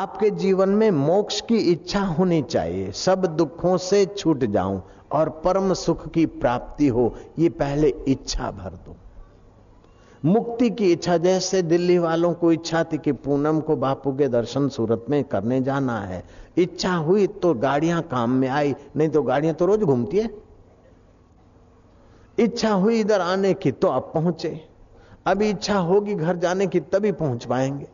आपके जीवन में मोक्ष की इच्छा होनी चाहिए, सब दुखों से छूट जाऊं और परम सुख की प्राप्ति हो, ये पहले इच्छा भर दो। मुक्ति की इच्छा, जैसे दिल्ली वालों को इच्छा थी कि पूनम को बापू के दर्शन सूरत में करने जाना है, इच्छा हुई तो गाड़ियां काम में आई, नहीं तो गाड़ियां तो रोज घूमती है। इच्छा हुई इधर आने की तो अब पहुंचे, अभी इच्छा होगी घर जाने की तभी पहुंच पाएंगे।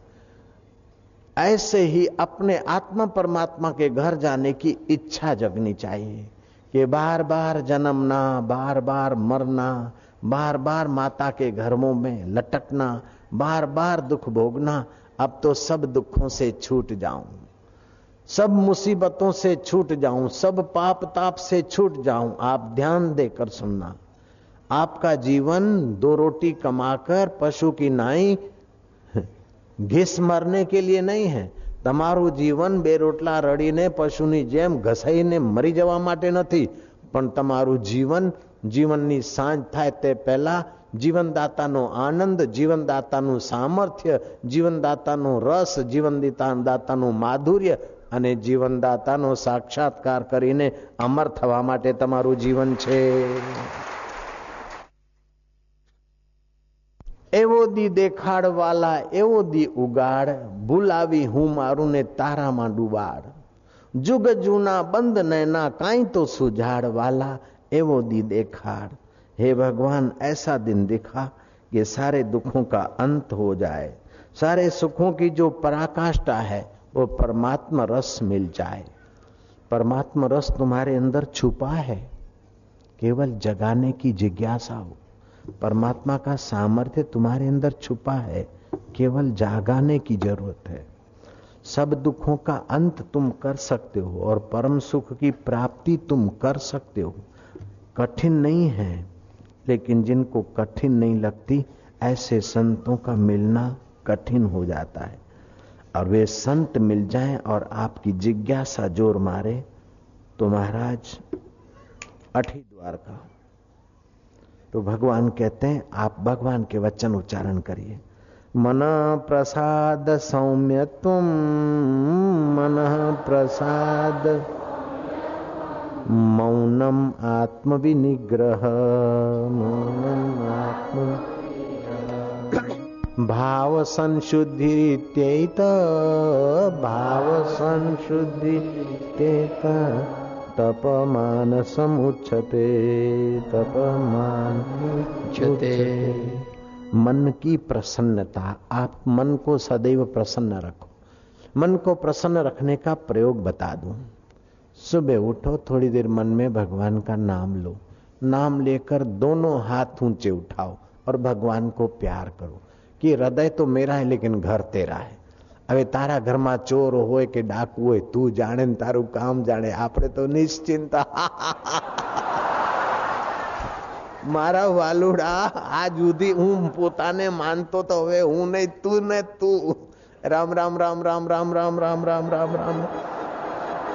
ऐसे ही अपने आत्मा परमात्मा के घर जाने की इच्छा जगनी चाहिए कि बार बार जन्मना, बार बार मरना, बार बार माता के घरों में लटकना, बार बार दुख भोगना, अब तो सब दुखों से छूट जाऊं, सब मुसीबतों से छूट जाऊं, सब पाप ताप से छूट जाऊं। आप ध्यान देकर सुनना, आपका जीवन दो रोटी कमाकर पशु की नाई घिस मरने के लिए नहीं है। તમારું જીવન બે રોટલા રડીને પશુની જેમ ઘસાઈને મરી જવા માટે નથી, પણ તમારું જીવન જીવનની સાંજ થાય તે પહેલા જીવનદાતાનો આનંદ, જીવનદાતાનું સામર્થ્ય, જીવનદાતાનો રસ, જીવનદાતાનું માધુર્ય અને જીવનદાતાનો સાક્ષાત્કાર કરીને અમર થવા માટે તમારું જીવન છે। एवो दी देखाड़ वाला एवो दी उगाड़, बुलावी हूँ मारू ने तारा मां डुबाड़, जुग जूना बंद नैना काई तो सुझाड़ वाला एवो दी देखाड़। हे भगवान, ऐसा दिन दिखा कि सारे दुखों का अंत हो जाए, सारे सुखों की जो पराकाष्ठा है वो परमात्मा रस मिल जाए। परमात्मा रस तुम्हारे अंदर छुपा है, केवल जगाने की जिज्ञासा हो। परमात्मा का सामर्थ्य तुम्हारे अंदर छुपा है, केवल जागाने की जरूरत है। सब दुखों का अंत तुम कर सकते हो और परम सुख की प्राप्ति तुम कर सकते हो। कठिन नहीं है, लेकिन जिनको कठिन नहीं लगती ऐसे संतों का मिलना कठिन हो जाता है। और वे संत मिल जाएं और आपकी जिज्ञासा जोर मारे तो महाराज अठी द्वार का। तो भगवान कहते हैं, आप भगवान के वचन उच्चारण करिए। मन प्रसाद सौम्य तुम, मन प्रसाद मौनम आत्मविनिग्रह, मौनम आत्म भाव संशुद्धि इत्येत, भाव संशुद्धि इत्येत तपमान समुच्चते, तपमान उच्चते। मन की प्रसन्नता, आप मन को सदैव प्रसन्न रखो। मन को प्रसन्न रखने का प्रयोग बता दूं। सुबह उठो, थोड़ी देर मन में भगवान का नाम लो। नाम लेकर दोनों हाथ ऊंचे उठाओ और भगवान को प्यार करो कि हृदय तो मेरा है लेकिन घर तेरा है। હવે તારા ઘરમાં ચોર હોય કે ડાકુ હોય, તું જાણે ને તારું કામ જાણે, આપણે તો નિશ્ચિંત। મારા વાલુડા, આજ સુધી હું પોતાને માનતો તો હવે હું નહીં, તું ને તું। રામ રામ રામ રામ રામ રામ રામ રામ રામ રામ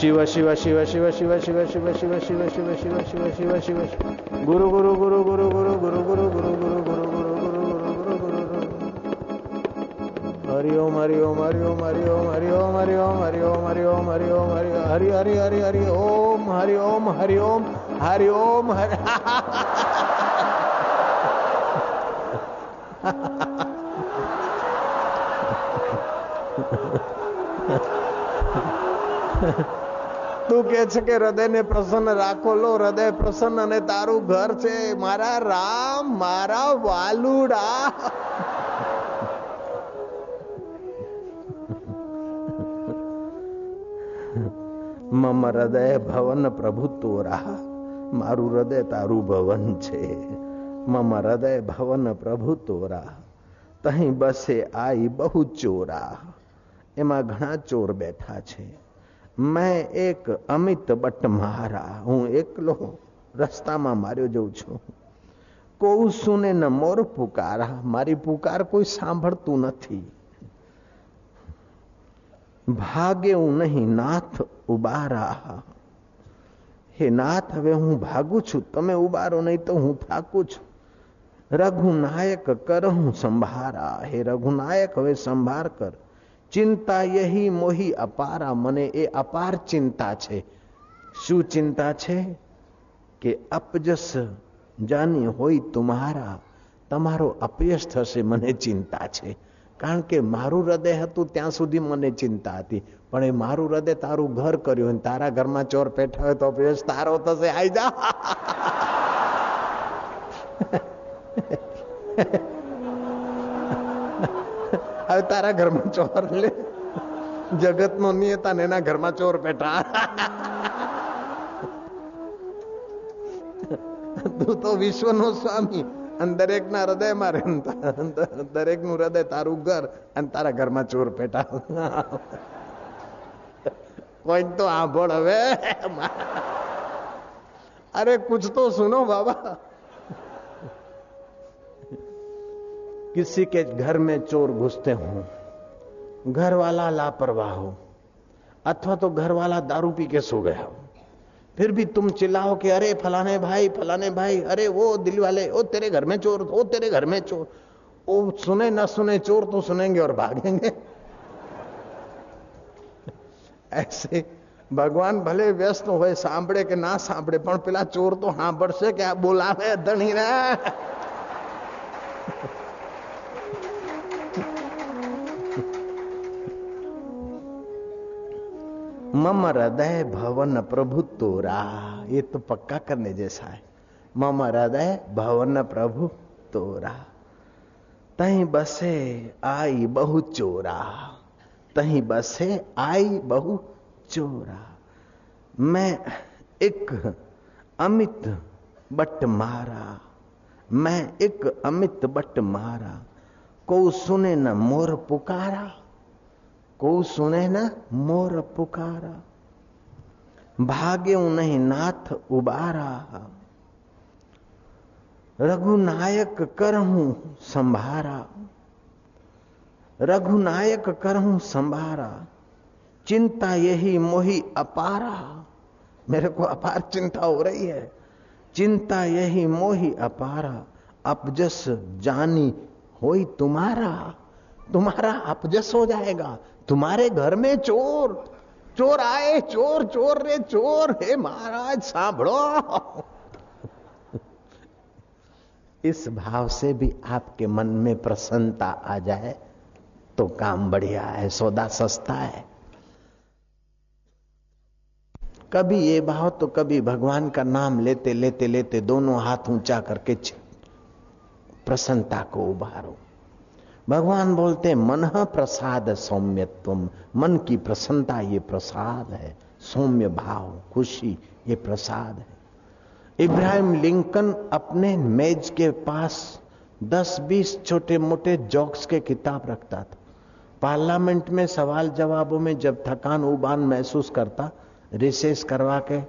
शिव शिव शिव शिव शिव शिव शिव शिव शिव शिव शिव शिव शिव शिव गुरु गुरु गुरु गुरु गुरु गुरु गुरु गुरु गुरु गुरु गुरु गुरु गुरु गुरु। हरि ओम हरि ओम हरि ओम हरि ओम हरि ओम हरि ओम हरि ओम हरि ओम हरि ओम हरि हरि हरि हरि हरि ओम हरि ओम हरि ओम हरि ओम हरि। તું કે છે કે હૃદયને પ્રસન્ન રાખો, લો હૃદય પ્રસન્ન અને તારું ઘર છે। મારા રામ, મારા વાલુડા। મમ હૃદય ભવન પ્રભુ તોરા, મારું હૃદય તારું ભવન છે। मम हृदय भवन प्रभु तोरा, तहीं बसे आई बहु चोरा। एमां घणा चोर बैठा छे। मैं एक अमित बटमारा, हूँ एकलो रस्ता में मार्यो जाऊं छू। कोई सुने न मोर पुकारा, मारी पुकार कोई सांभळतुं नथी। भागे हूँ नहीं नाथ उबारा, हे नाथ हवे हूँ भागू छू, तमे उबारो नहीं तो हूँ फाकू छू। रघुनायक करहूँ संभारा, हे रघुनायक हवे संभार कर। चिंता यही मोही अपारा, मने ए अपार चिंता छे। शू चिंता छे के अपजस जानी होई तुम्हारा, तमारो अपयश थशे मने चिंता छे। कारण के मारू हृदय हतु त्यां सुधी मने चिंता हती, पण ए मारू हृदय तारू घर कर्यो अने तारा घर में चोर बैठा होय तो अपयश तारो थशे। आई जा। हवे तारा घर में चोर ले, जगत नो नियता ने ना घर में चोर बैठा। तू तो विश्व नो स्वामी, दरेक ना हृदय मारे, दरेक नु हृदय तारू घर अन तारा घर में चोर बैठा। कोई तो आंभोड़ हवे। अरे कुछ तो सुनो बाबा। किसी के घर में चोर घुसते हो, घर वाला लापरवाह हो, अथवा तो घर वाला दारू पी के सो गया हो, फिर भी तुम चिल्लाओ कि अरे फलाने भाई, फलाने भाई, अरे वो दिल वाले, ओ तेरे घर में चोर, ओ तेरे घर में चोर। ओ सुने ना सुने, चोर तो सुनेंगे और भागेंगे। ऐसे भगवान भले व्यस्त होए, सांभळे के ना सांभळे, पण पेला चोर तो सांभळशे के आ बोलावे धणी रे। मम हृदय भवन प्रभु तोरा, ये तो पक्का करने जैसा है। मम हृदय भवन प्रभु तोरा, तहीं बसे आई बहु चोरा। तहीं बसे आई बहु चोरा। मैं एक अमित बट मारा, मैं एक अमित बट मारा। को सुने न मोर पुकारा, को सुने न मोर पुकारा। भाग्यों नहीं नाथ उबारा, रघुनायक करहूं संभारा। रघुनायक करहूं संभारा, चिंता यही मोही अपारा। मेरे को अपार चिंता हो रही है। चिंता यही मोही अपारा, अपजस जानी होई तुम्हारा। तुम्हारा अपजस हो जाएगा, तुम्हारे घर में चोर, चोर आए, चोर चोर रे चोर। हे महाराज सांभळो। इस भाव से भी आपके मन में प्रसन्नता आ जाए तो काम बढ़िया है, सौदा सस्ता है। कभी ये भाव तो कभी भगवान का नाम लेते लेते लेते दोनों हाथ ऊंचा करके प्रसन्नता को उभारो। भगवान बोलते मन प्रसाद सौम्यत्वम, मन की प्रसन्नता ये प्रसाद है। सौम्य भाव, खुशी, ये प्रसाद है। इब्राहिम लिंकन अपने मेज के पास 10-20 छोटे मोटे जोक्स के किताब रखता था। पार्लियामेंट में सवाल जवाबों में जब थकान उबान महसूस करता, रिसेस करवा के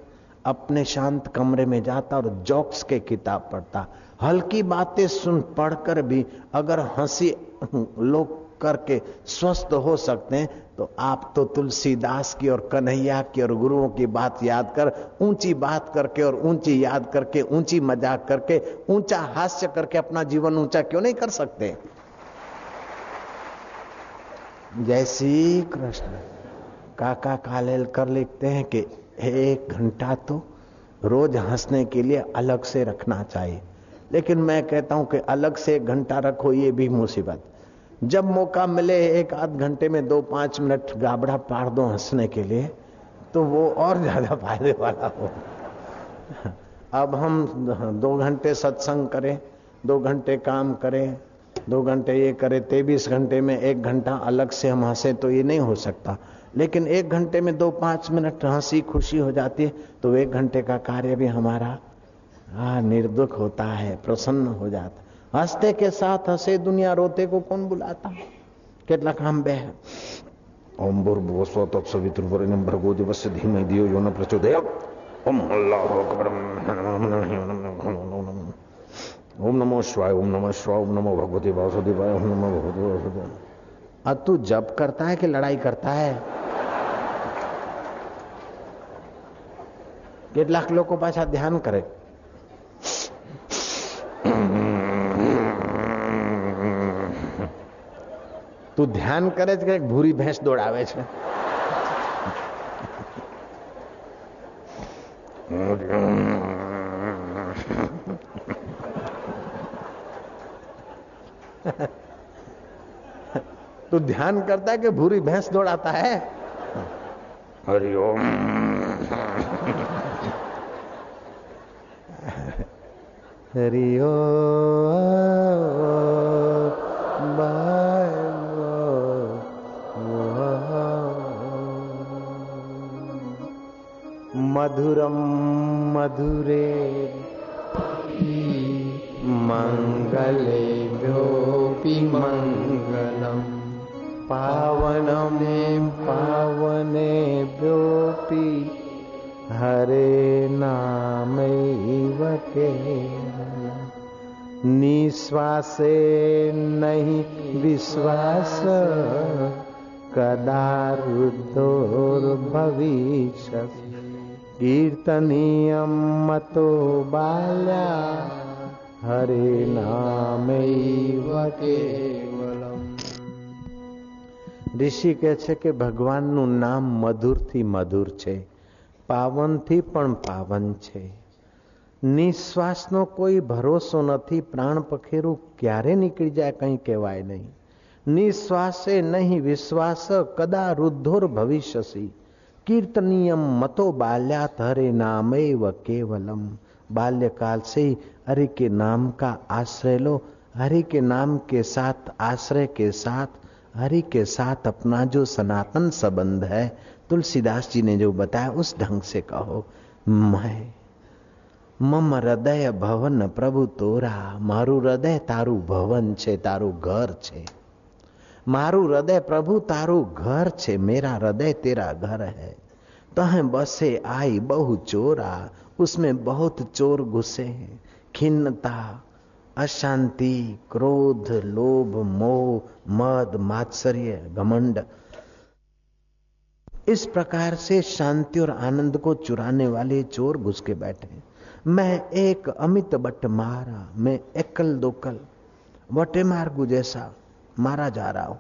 अपने शांत कमरे में जाता और जोक्स के किताब पढ़ता। हल्की बातें सुन पढ़कर भी अगर हंसी लोग करके स्वस्थ हो सकते हैं, तो आप तो तुलसीदास की और कन्हैया की और गुरुओं की बात याद कर, ऊंची बात करके और ऊंची याद करके, ऊंची मजाक करके, ऊंचा हास्य करके अपना जीवन ऊंचा क्यों नहीं कर सकते? जय श्री कृष्ण। काका कालेलकर लिखते हैं कि 1 घंटा तो रोज हंसने के लिए अलग से रखना चाहिए। लेकिन मैं कहता हूं कि अलग से 1 घंटा रखो ये भी मुसीबत। जब मौका मिले 1 आध घंटे में 2-5 मिनट गाबड़ा पार दो हंसने के लिए, तो वो और ज्यादा फायदे वाला हो। अब हम 2 घंटे सत्संग करें, 2 घंटे काम करें, 2 घंटे ये करें, 23 घंटे में 1 घंटा अलग से हम हंसे तो ये नहीं हो सकता। लेकिन 1 घंटे में 2-5 मिनट हंसी खुशी हो जाती है, तो 1 घंटे का कार्य भी हमारा निर्दुख होता है, प्रसन्न हो जाता है। हंसते के साथ हंसे दुनिया, रोते को कौन बुलाता। કેટલા કામ બે ઓમ ભૂર્ભુવસ્વ તત્સવિતુર્વરેણ્યં ભર્ગો દેવસ્ય ધીમહિ ધિયો યો ન પ્રચોદયાત। ઓમ અલ્લાહુ અકબર, ઓમ નમો શિવાય, ઓમ નमः शिवाय, ओम नमो भगवते वासुदेवाय, ओम नमो भगवते वासुदेवाय। अब तू जप करता है कि लड़ाई करता है? કેટલાક લોકો પાછા ધ્યાન કરે, तू ध्यान करे कि एक भूरी भैंस दौड़ावे छे। तू ध्यान करता है कि भूरी भैंस दौड़ाता है। हरि ओम। हरि ओम। मधुरम मधुरे मंगलेभ्योऽपि मंगलम, पावनम पावनेभ्योऽपि हरे नामैव केवलम्। निश्वासे नहि विश्वास, कदा रुद्धोर्भविष्यसि। कीर्तनीयं मतो बाल्या, हरे नामैव केवलम्। ऋषि કહે છે કે ભગવાનનું નામ મધુરથી મધુર છે, પાવનથી પણ પાવન છે। નિશ્વાસનો કોઈ ભરોસો નથી, પ્રાણ પખેરું ક્યારે નીકળી જાય કંઈ કહેવાય નહીં। નિશ્વાસે નહીં વિશ્વાસ, કદા રુદ્ધોર ભવિષ્યસી। कीर्तनीयम मतो बाल्यात हरे नामैव केवलम। बाल्यकाल से ही हरि के नाम का आश्रय लो। हरि के नाम के साथ, आश्रय के साथ, हरि के साथ अपना जो सनातन संबंध है, तुलसीदास जी ने जो बताया उस ढंग से कहो। मैं मम हृदय भवन प्रभु तोरा, मारू हृदय तारू भवन छे, तारू घर छे। मारू हृदय प्रभु तारू घर छे, मेरा हृदय तेरा घर है। तह बसे आई बहु चोरा, उसमें बहुत चोर घुसे हैं। खिन्नता, अशांति, क्रोध, लोभ, मोह, मद, मात्सर्य, घमंड, इस प्रकार से शांति और आनंद को चुराने वाले चोर घुस के बैठे। मैं एक अमित बट मारा, मैं एकल दोकल वटे मार्गू जैसा मारा जा रहा हूं।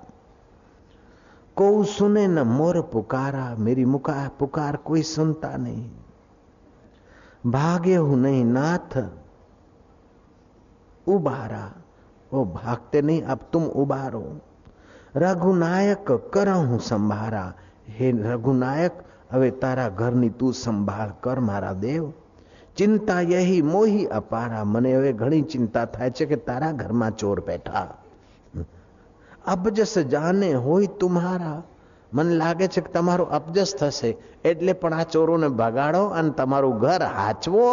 को सुने न मोर पुकारा, मेरी मुका पुकार कोई सुनता नहीं। भागे हूं नहीं नाथ उबारा, वो भागते नहीं, अब तुम उबारो। रघुनायक करहूं संभारा, हे रघुनायक अवे तारा घरनी तू संभाळ कर मारा देव। चिंता यही मोही अपारा, मने હવે ઘણી ચિંતા થાય છે કે તારા ઘરમાં ચોર બેઠા। અબજસ જાને હોય તુમ્હારા, મન લાગે છે કે તમારું અબજસ થશે એટલે પણ આ ચોરોને ભગાડો અને તમારું ઘર હાચવો।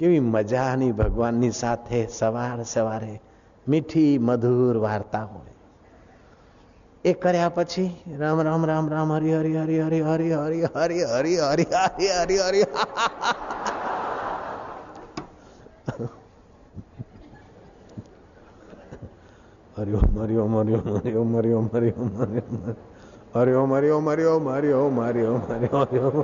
કેવી મજાની ભગવાનની સાથે સવાર સવારે મીઠી મધુર વાર્તા હોય। એ કર્યા પછી રામ રામ રામ રામ હરિ હરિ હરિ હરિ હરિ હરિ હરિ હરિ હરિ હરિ હરિ હરિ। હરિઓમ હરિઓમ હરિઓમ હરિઓમ હરિઓમ હરિઓમ હરિઓમ હરિઓમ હરિઓમ હરિઓમ હરિઓમ હરિઓમ।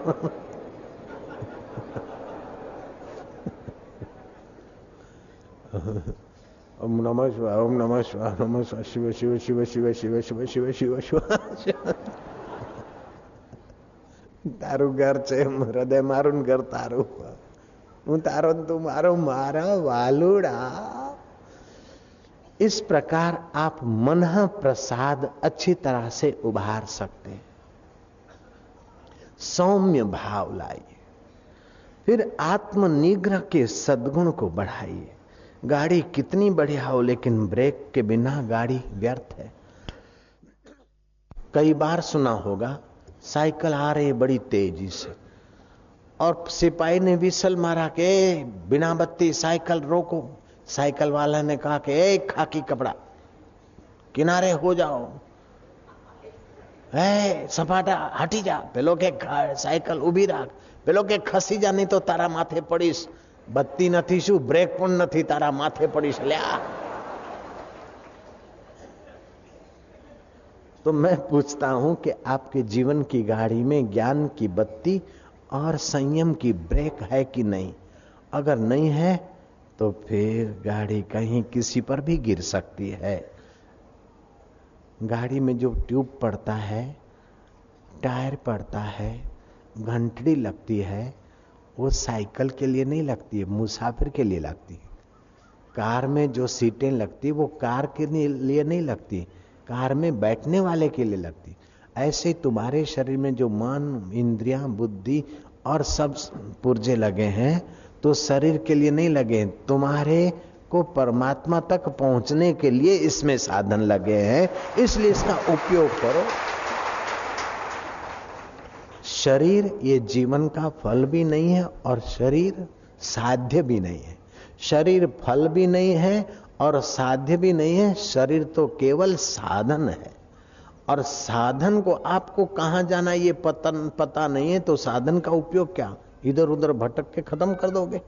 ઓમ નમઃ શિવાય, ઓમ નમઃ શિવાય, ઓમ નમઃ શિવાય, શિવ શિવ શિવ શિવ શિવ શિવ શિવ શિવ શિવ। તારું ઘર છે હૃદય, મારું ઘર તારું, હું તારો તું મારો, મારા વાલુડા। इस प्रकार आप मनः प्रसाद अच्छी तरह से उभार सकते हैं। सौम्य भाव लाइए, फिर आत्मनिग्रह के सद्गुण को बढ़ाइए। गाड़ी कितनी बढ़िया हो लेकिन ब्रेक के बिना गाड़ी व्यर्थ है। कई बार सुना होगा साइकिल आ रही बड़ी तेजी से, और सिपाही ने व्हीसल मारा के बिना बत्ती साइकिल रोको। साइकिल वाला ने कहा कि एक खाकी कपड़ा किनारे हो जाओ, सपाटा हटी जा, पेलो के साइकिल उभी राख, पेलो के खसी जा नहीं तो तारा माथे पड़ीस। बत्ती नथी शू, ब्रेक पण नथी, तारा माथे पड़ीस। ल्या तो मैं पूछता हूं कि आपके जीवन की गाड़ी में ज्ञान की बत्ती और संयम की ब्रेक है कि नहीं? अगर नहीं है तो फिर गाड़ी कहीं किसी पर भी गिर सकती है। गाड़ी में जो ट्यूब पड़ता है, टायर पड़ता है, घंटड़ी लगती है, वो साइकिल के लिए नहीं लगती है, मुसाफिर के लिए लगती है। कार में जो सीटें लगती वो कार के लिए नहीं लगती, कार में बैठने वाले के लिए लगती। ऐसे तुम्हारे शरीर में जो मन, इंद्रियां, बुद्धि और सब पुर्जे लगे हैं तो शरीर के लिए नहीं लगे, तुम्हारे को परमात्मा तक पहुंचने के लिए इसमें साधन लगे हैं, इसलिए इसका उपयोग करो। शरीर ये जीवन का फल भी नहीं है और शरीर साध्य भी नहीं है। शरीर फल भी नहीं है और साध्य भी नहीं है, शरीर तो केवल साधन है। और साधन को आपको कहां जाना ये पता नहीं है तो साधन का उपयोग क्या, इधर उधर भटक के खत्म कर दोगे।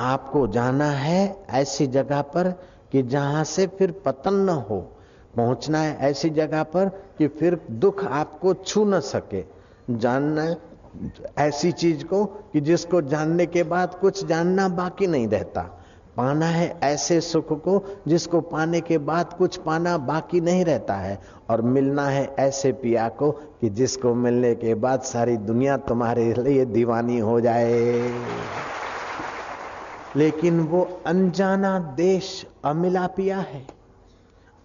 आपको जाना है ऐसी जगह पर कि जहां से फिर पतन न हो, पहुंचना है ऐसी जगह पर कि फिर दुख आपको छू न सके, जानना है ऐसी चीज को कि जिसको जानने के बाद कुछ जानना बाकी नहीं रहता, पाना है ऐसे सुख को जिसको पाने के बाद कुछ पाना बाकी नहीं रहता है, और मिलना है ऐसे पिया को कि जिसको मिलने के बाद सारी दुनिया तुम्हारे लिए दीवानी हो जाए। लेकिन वो अनजाना देश अमिला पिया है,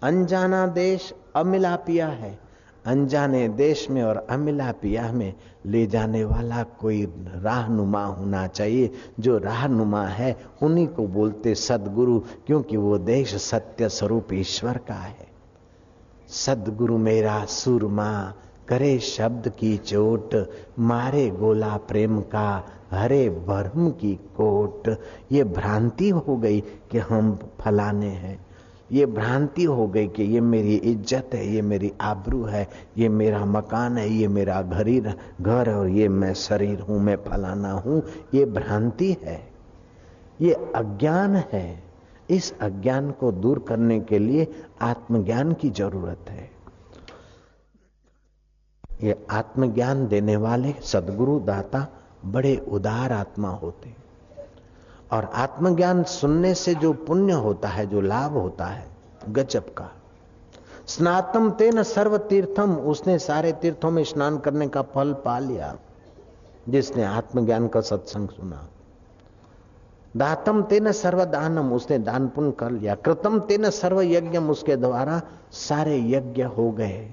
अनजाना देश अमिला पिया है। अनजाने देश में और अमिला पिया में ले जाने वाला कोई राहनुमा होना चाहिए। जो राहनुमा है उन्हीं को बोलते सद्गुरु, क्योंकि वो देश सत्य स्वरूप ईश्वर का है। सद्गुरु मेरा सूरमा करे शब्द की चोट, मारे गोला प्रेम का हरे भरम की कोट। ये भ्रांति हो गई कि हम फलाने हैं, ये भ्रांति हो गई कि ये मेरी इज्जत है, ये मेरी आबरू है, ये मेरा मकान है, ये मेरा घर और ये मैं शरीर हूं, मैं फलाना हूं। ये भ्रांति है, ये अज्ञान है। इस अज्ञान को दूर करने के लिए आत्मज्ञान की जरूरत है। ये आत्मज्ञान देने वाले सद्गुरु दाता बड़े उदार आत्मा होते हैं। और आत्मज्ञान सुनने से जो पुण्य होता है, जो लाभ होता है, गजब का। स्नातम तेन सर्व तीर्थम, उसने सारे तीर्थों में स्नान करने का फल पा लिया जिसने आत्मज्ञान का सत्संग सुना। दातम तेन सर्व दानम, उसने दान पुण्य कर लिया। कृतम तेन सर्व यज्ञम, उसके द्वारा सारे यज्ञ हो गए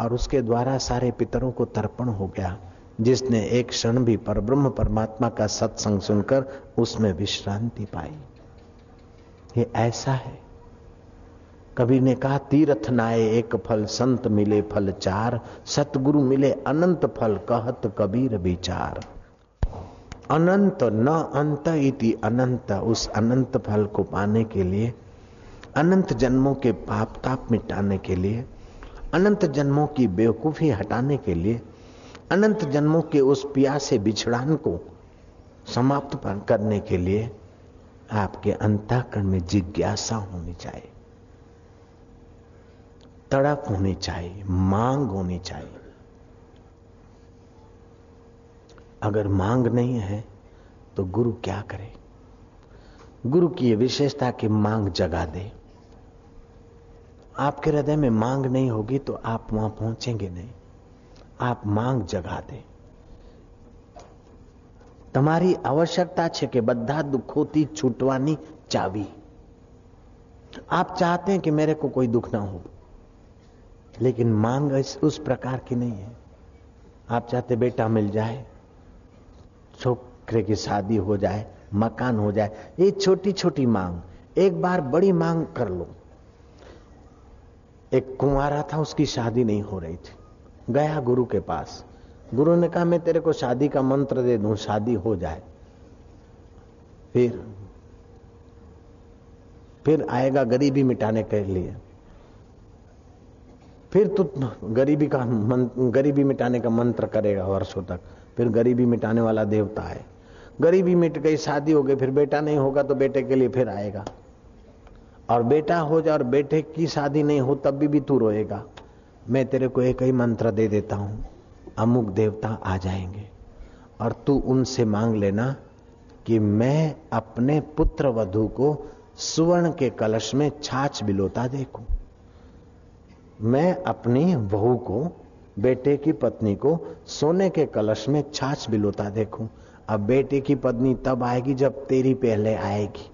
और उसके द्वारा सारे पितरों को तर्पण हो गया। जिसने एक क्षण भी परब्रह्म परमात्मा का सत्संग सुनकर उसमें विश्रांति पाई। ये ऐसा है। कबीर ने कहा तीर्थ नाए एक फल, संत मिले फल चार, सतगुरु मिले अनंत फल, कहत कबीर विचार। अनंत न अंत इति अनंत, उस अनंत फल को पाने के लिए, अनंत जन्मों के पाप ताप मिटाने के लिए, अनंत जन्मों की बेवकूफी हटाने के लिए, अनंत जन्मों के उस प्यासे बिछड़ान को समाप्त करने के लिए आपके अंतःकरण में जिज्ञासा होनी चाहिए, तड़प होनी चाहिए, मांग होनी चाहिए। अगर मांग नहीं है तो गुरु क्या करे? गुरु की यह विशेषता कि मांग जगा दे। आपके हृदय में मांग नहीं होगी तो आप वहां पहुंचेंगे नहीं। आप मांग जगा दे। તમારી આવશ્યકતા છે કે બધા દુઃખોથી છૂટવાની ચાવી। आप चाहते हैं कि मेरे को कोई दुख ना हो, लेकिन मांग उस प्रकार की नहीं है। आप चाहते बेटा मिल जाए, छोकरे की शादी हो जाए, मकान हो जाए, ये छोटी छोटी मांग। एक बार बड़ी मांग कर लो। एक कुंवारा था, उसकी शादी नहीं हो रही थी, गया गुरु के पास। गुरु ने कहा मैं तेरे को शादी का मंत्र दे दूं, शादी हो जाए। फिर आएगा गरीबी मिटाने के लिए, फिर तू गरीबी मिटाने का मंत्र करेगा वर्षों तक। फिर गरीबी मिटाने वाला देवता है। गरीबी मिट गई, शादी हो गई, फिर बेटा नहीं होगा तो बेटे के लिए फिर आएगा। और बेटा हो जाए और बेटे की शादी नहीं हो तब भी तू रोएगा। मैं तेरे को एक ही मंत्र दे देता हूं, अमुक देवता आ जाएंगे और तू उनसे मांग लेना कि मैं अपने पुत्र वधू को सुवर्ण के कलश में छाछ बिलोता देखूं, मैं अपनी बहू को, बेटे की पत्नी को सोने के कलश में छाछ बिलोता देखूं। अब बेटे की पत्नी तब आएगी जब तेरी पहले आएगी,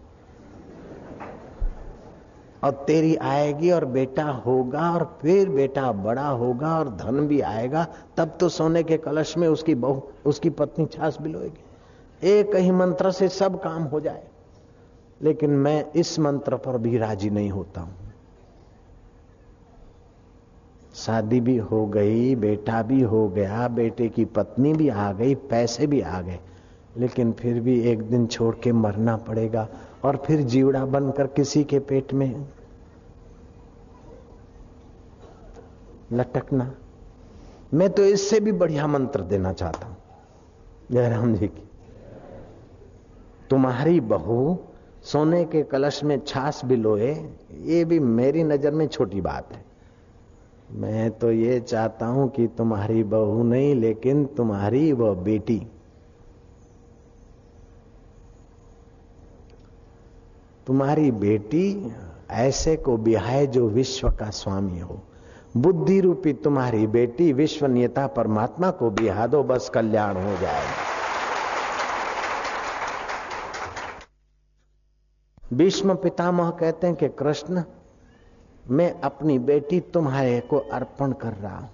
और तेरी आएगी और बेटा होगा, और फिर बेटा बड़ा होगा और धन भी आएगा, तब तो सोने के कलश में उसकी बहू, उसकी पत्नी छाछ बिलोएगी। एक ही मंत्र से सब काम हो जाए। लेकिन मैं इस मंत्र पर भी राजी नहीं होता हूं। शादी भी हो गई, बेटा भी हो गया, बेटे की पत्नी भी आ गई, पैसे भी आ गए, लेकिन फिर भी एक दिन छोड़ के मरना पड़ेगा और फिर जीवड़ा बनकर किसी के पेट में लटकना। मैं तो इससे भी बढ़िया मंत्र देना चाहता हूं। जयराम जी की। तुम्हारी बहू सोने के कलश में छाछ बिलोए, ये भी मेरी नजर में छोटी बात है। मैं तो ये चाहता हूं कि तुम्हारी बहू नहीं लेकिन तुम्हारी वह बेटी, तुम्हारी बेटी ऐसे को बिहाए जो विश्व का स्वामी हो। बुद्धि रूपी तुम्हारी बेटी विश्वनियता परमात्मा को बिहा दो, बस कल्याण हो जाएगा। भीष्म पितामह कहते हैं कि कृष्ण, मैं अपनी बेटी तुम्हारे को अर्पण कर रहा हूं,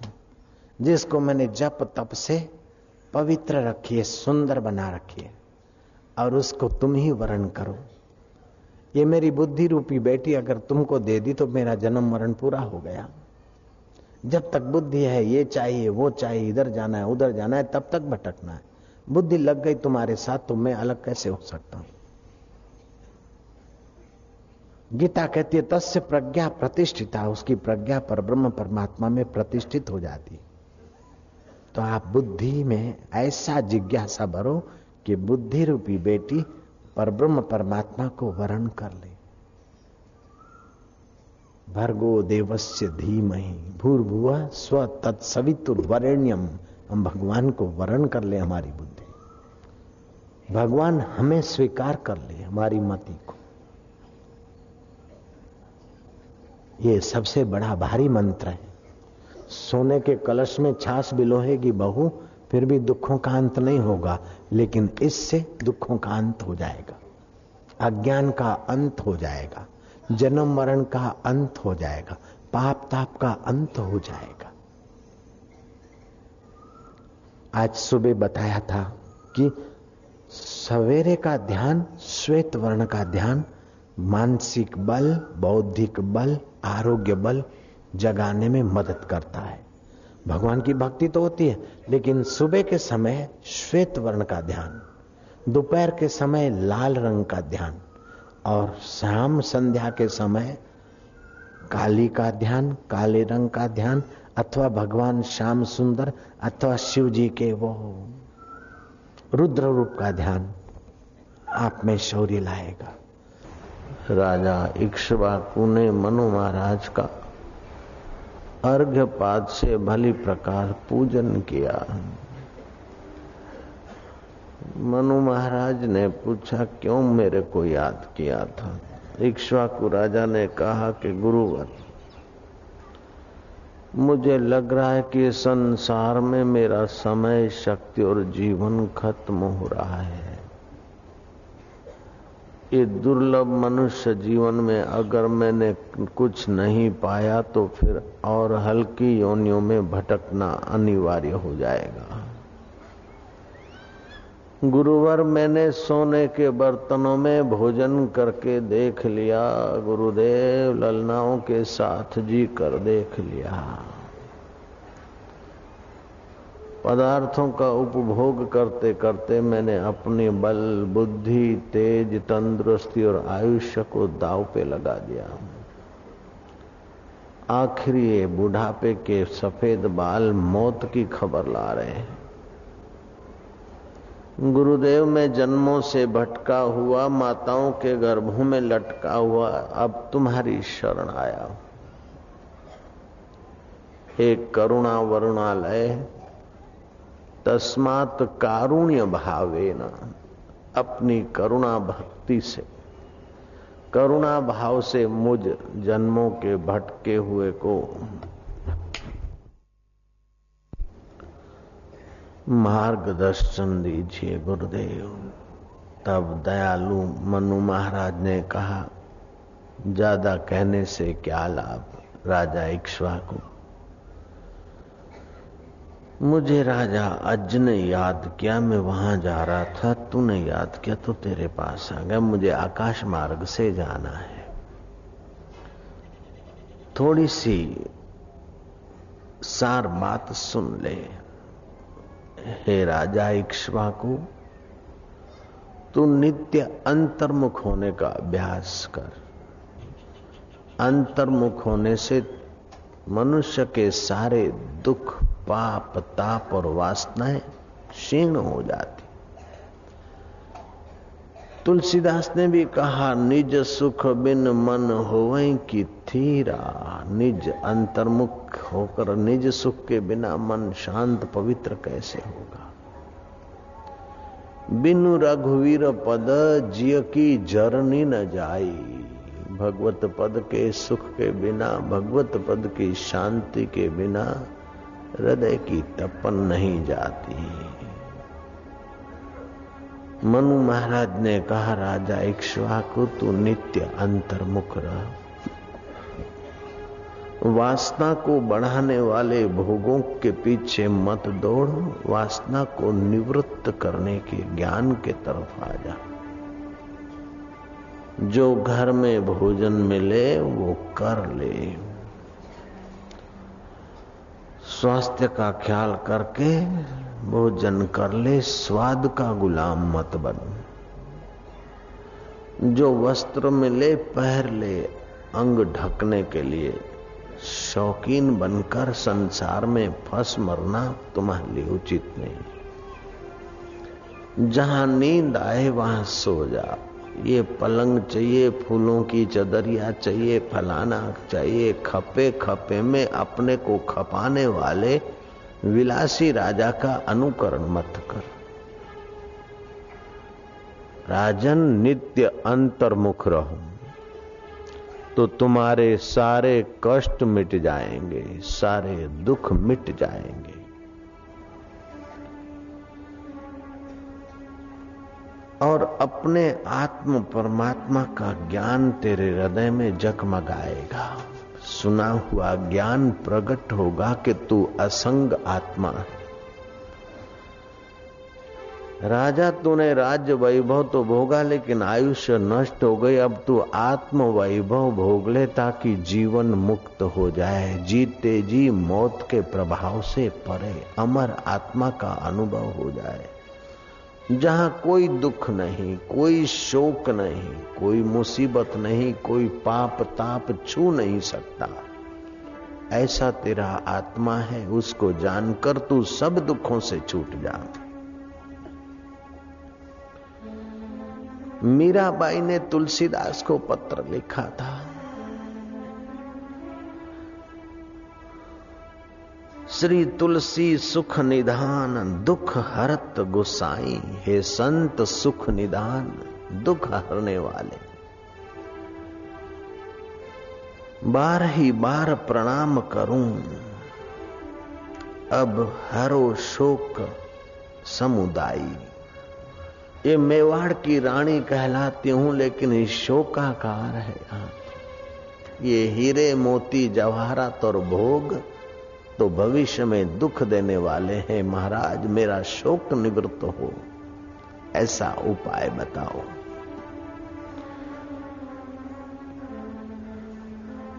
जिसको मैंने जप तप से पवित्र रखी है, सुंदर बना रखी है, और उसको तुम ही वरण करो। ये मेरी बुद्धि रूपी बेटी अगर तुमको दे दी तो मेरा जन्म मरण पूरा हो गया। जब तक बुद्धि है, ये चाहिए वो चाहिए, इधर जाना है उधर जाना है, तब तक भटकना है। बुद्धि लग गई तुम्हारे साथ तो मैं अलग कैसे हो सकता हूं। गीता कहती है तस्य प्रज्ञा प्रतिष्ठिता, उसकी प्रज्ञा पर ब्रह्म परमात्मा में प्रतिष्ठित हो जाती। तो आप बुद्धि में ऐसा जिज्ञासा भरो कि बुद्धि रूपी बेटी पर ब्रह्म परमात्मा को वरण कर ले। भर्गो देवस्य धीमहि भूर्भुवः स्व तत्सवितुर्वरेण्यम। हम भगवान को वरण कर ले, हमारी बुद्धि, भगवान हमें स्वीकार कर ले, हमारी मति को। ये सबसे बड़ा भारी मंत्र है। सोने के कलश में छाछ बिलोहेगी बहू, फिर भी दुखों का अंत नहीं होगा, लेकिन इससे दुखों का अंत हो जाएगा, अज्ञान का अंत हो जाएगा, जन्म मरण का अंत हो जाएगा, पाप ताप का अंत हो जाएगा। आज सुबह बताया था कि सवेरे का ध्यान, श्वेत वर्ण का ध्यान मानसिक बल, बौद्धिक बल, आरोग्य बल जगाने में मदद करता है। भगवान की भक्ति तो होती है, लेकिन सुबह के समय श्वेत वर्ण का ध्यान, दोपहर के समय लाल रंग का ध्यान, और शाम संध्या के समय काली का ध्यान, काले रंग का ध्यान, अथवा भगवान श्याम सुंदर अथवा शिव जी के वो रुद्र रूप का ध्यान आप में शौर्य लाएगा। राजा इक्ष्वाकु ने मनु महाराज का अर्घ्यपाद से भली प्रकार पूजन किया। मनु महाराज ने पूछा क्यों मेरे को याद किया था। इक्ष्वाकु राजा ने कहा कि गुरुवर, मुझे लग रहा है कि संसार में मेरा समय, शक्ति और जीवन खत्म हो रहा है। ये दुर्लभ मनुष्य जीवन में अगर मैंने कुछ नहीं पाया तो फिर और हल्की योनियों में भटकना अनिवार्य हो जाएगा। गुरुवर, मैंने सोने के बर्तनों में भोजन करके देख लिया, गुरुदेव ललनाओं के साथ जी कर देख लिया, पदार्थों का उपभोग करते करते मैंने अपने बल, बुद्धि, तेज, तंदुरुस्ती और आयुष्य को दाव पे लगा दिया। आखिरी बुढ़ापे के सफेद बाल मौत की खबर ला रहे हैं। गुरुदेव में जन्मों से भटका हुआ, माताओं के गर्भों में लटका हुआ, अब तुम्हारी शरण आया। एक करुणा वरुणालय, तस्मात् कारुण्य भावेन, अपनी करुणा भक्ति से, करुणा भाव से मुझ जन्मों के भटके हुए को मार्गदर्शन दीजिए गुरुदेव। तब दयालु मनु महाराज ने कहा, ज्यादा कहने से क्या लाभ राजा इक्ष्वाकु, मुझे राजा अज ने याद किया, मैं वहां जा रहा था, तूने याद किया तो तेरे पास आ गया। मुझे आकाश मार्ग से जाना है। थोड़ी सी सार बात सुन ले। हे राजा इक्ष्वाकु, तू नित्य अंतर्मुख होने का अभ्यास कर। अंतर्मुख होने से मनुष्य के सारे दुख, पाप, ताप और वासनाएं क्षीण हो जाती। तुलसीदास ने भी कहा, निज सुख बिन मन होवै की थीरा। निज अंतर्मुख होकर निज सुख के बिना मन शांत पवित्र कैसे होगा। बिनु रघुवीर पद जिय की जरनी न जाई। भगवत पद के सुख के बिना, भगवत पद की शांति के बिना हृदय की तपन नहीं जाती। मनु महाराज ने कहा, राजा इक्ष्वाकु, तू नित्य अंतर्मुख रह। वासना को बढ़ाने वाले भोगों के पीछे मत दौड़। वासना को निवृत्त करने के ज्ञान के तरफ आ जा। जो घर में भोजन मिले वो कर ले। स्वास्थ्य का ख्याल करके भोजन कर ले। स्वाद का गुलाम मत बन। जो वस्त्र मिले पहन ले। अंग ढकने के लिए शौकीन बनकर संसार में फंस मरना तुम्हारे लिए उचित नहीं। जहां नींद आए वहां सो जा। ये पलंग चाहिए, फूलों की चदरिया चाहिए, फलाना चाहिए। खपे खपे में अपने को खपाने वाले विलासी राजा का अनुकरण मत कर। राजन, नित्य अंतर्मुख रहो तो तुम्हारे सारे कष्ट मिट जाएंगे, सारे दुख मिट जाएंगे। और अपने आत्म परमात्मा का ज्ञान तेरे हृदय में जगमगाएगा। सुना हुआ ज्ञान प्रकट होगा कि तू असंग आत्मा है। राजा, तूने राज्य वैभव तो भोगा लेकिन आयुष्य नष्ट हो गई। अब तू आत्म वैभव भोग ले ताकि जीवन मुक्त हो जाए। जीते जी मौत के प्रभाव से परे अमर आत्मा का अनुभव हो जाए, जहां कोई दुख नहीं, कोई शोक नहीं, कोई मुसीबत नहीं, कोई पाप ताप छू नहीं सकता। ऐसा तेरा आत्मा है। उसको जानकर तू सब दुखों से छूट जा। मीराबाई ने तुलसीदास को पत्र लिखा था। श्री तुलसी सुख निधान दुख हरत गुसाई। हे संत सुख निधान, दुख हरने वाले। 12 ही बार प्रणाम करूं, अब हरो शोक समुदायी। ये मेवाड़ की रानी कहलाती हूं लेकिन ये शोकाकार है। ये हीरे मोती जवाहरात और भोग तो भविष्य में दुख देने वाले हैं। महाराज, मेरा शोक निवृत्त हो, ऐसा उपाय बताओ।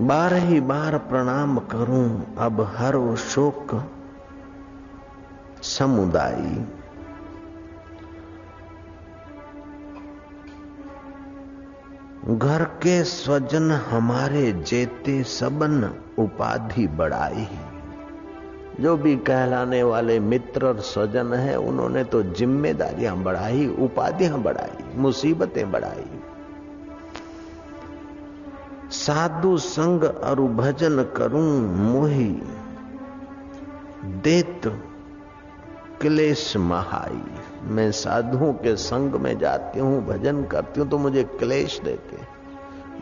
12 ही बार प्रणाम करूं, अब हरो शोक समुदायी घर के स्वजन हमारे जेते सबन उपाधि बढ़ाई। जो भी कहलाने वाले मित्र और स्वजन है उन्होंने तो जिम्मेदारियां बढ़ाई, उपाधियां बढ़ाई, मुसीबतें बढ़ाई। साधु संग अरु भजन करूं मोही, देत क्लेश महाई। मैं साधुओं के संग में जाती हूं, भजन करती हूं तो मुझे क्लेश देते,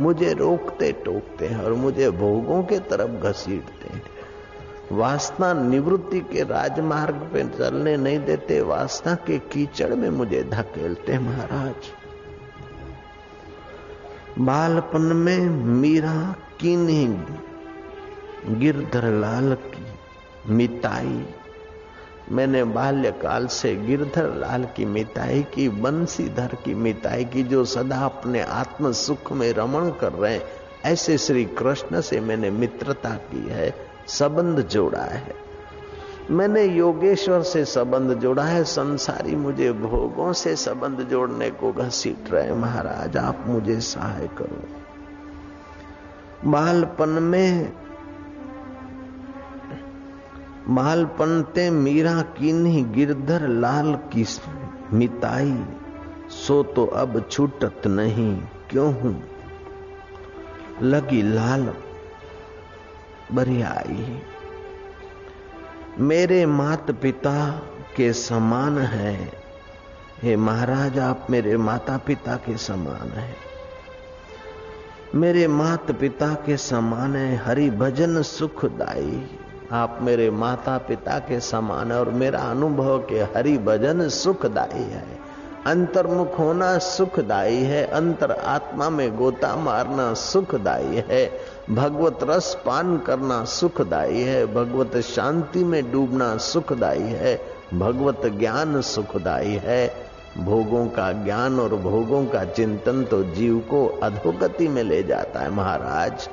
मुझे रोकते टोकते हैं और मुझे भोगों के तरफ घसीटते हैं। वासना निवृत्ति के राजमार्ग पे चलने नहीं देते, वासना के कीचड़ में मुझे धकेलते। महाराज बालपन में मीरा कीन्ही गिरधरलाल की मिताई, मैंने बाल्यकाल से गिरधरलाल की मिताई की, बंसीधर की मिताई की, जो सदा अपने आत्म सुख में रमण कर रहे हैं, ऐसे श्री कृष्ण से मैंने मित्रता की है, संबंध जोड़ा है। मैंने योगेश्वर से संबंध जोड़ा है। संसारी मुझे भोगों से संबंध जोड़ने को घसीट रहे। महाराज आप मुझे सहाय करो। बालपन ते मीरा कीन्ही गिरधर लाल की मिताई, सो तो अब छूटत नहीं क्यों हूं लगी लाल बरियाई। मेरे माता पिता के समान है, हे महाराज आप मेरे माता पिता के समान है, मेरे माता पिता के समान है। हरि भजन सुखदाई, आप मेरे माता पिता के समान है और मेरा अनुभव के हरि भजन सुखदाई है। अंतर्मुख होना सुखदाई है, अंतर आत्मा में गोता मारना सुखदाई है, भगवत रस पान करना सुखदाई है, भगवत शांति में डूबना सुखदाई है, भगवत ज्ञान सुखदाई है। भोगों का ज्ञान और भोगों का चिंतन तो जीव को अधोगति में ले जाता है। महाराज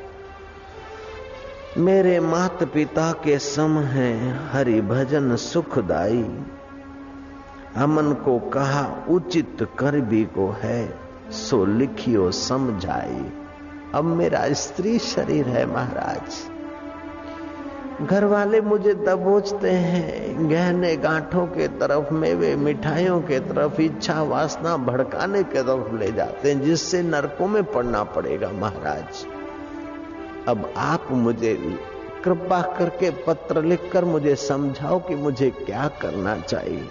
मेरे माता पिता के सम है, हरि भजन सुखदाई। अमन को कहा उचित कर भी को है, सो लिखियो समझाई। अब मेरा स्त्री शरीर है महाराज, घर वाले मुझे दबोचते हैं, गहने गांठों के तरफ, मेवे मिठाइयों के तरफ, इच्छा वासना भड़काने के तरफ ले जाते हैं, जिससे नरकों में पड़ना पड़ेगा। महाराज अब आप मुझे कृपा करके पत्र लिखकर मुझे समझाओ कि मुझे क्या करना चाहिए।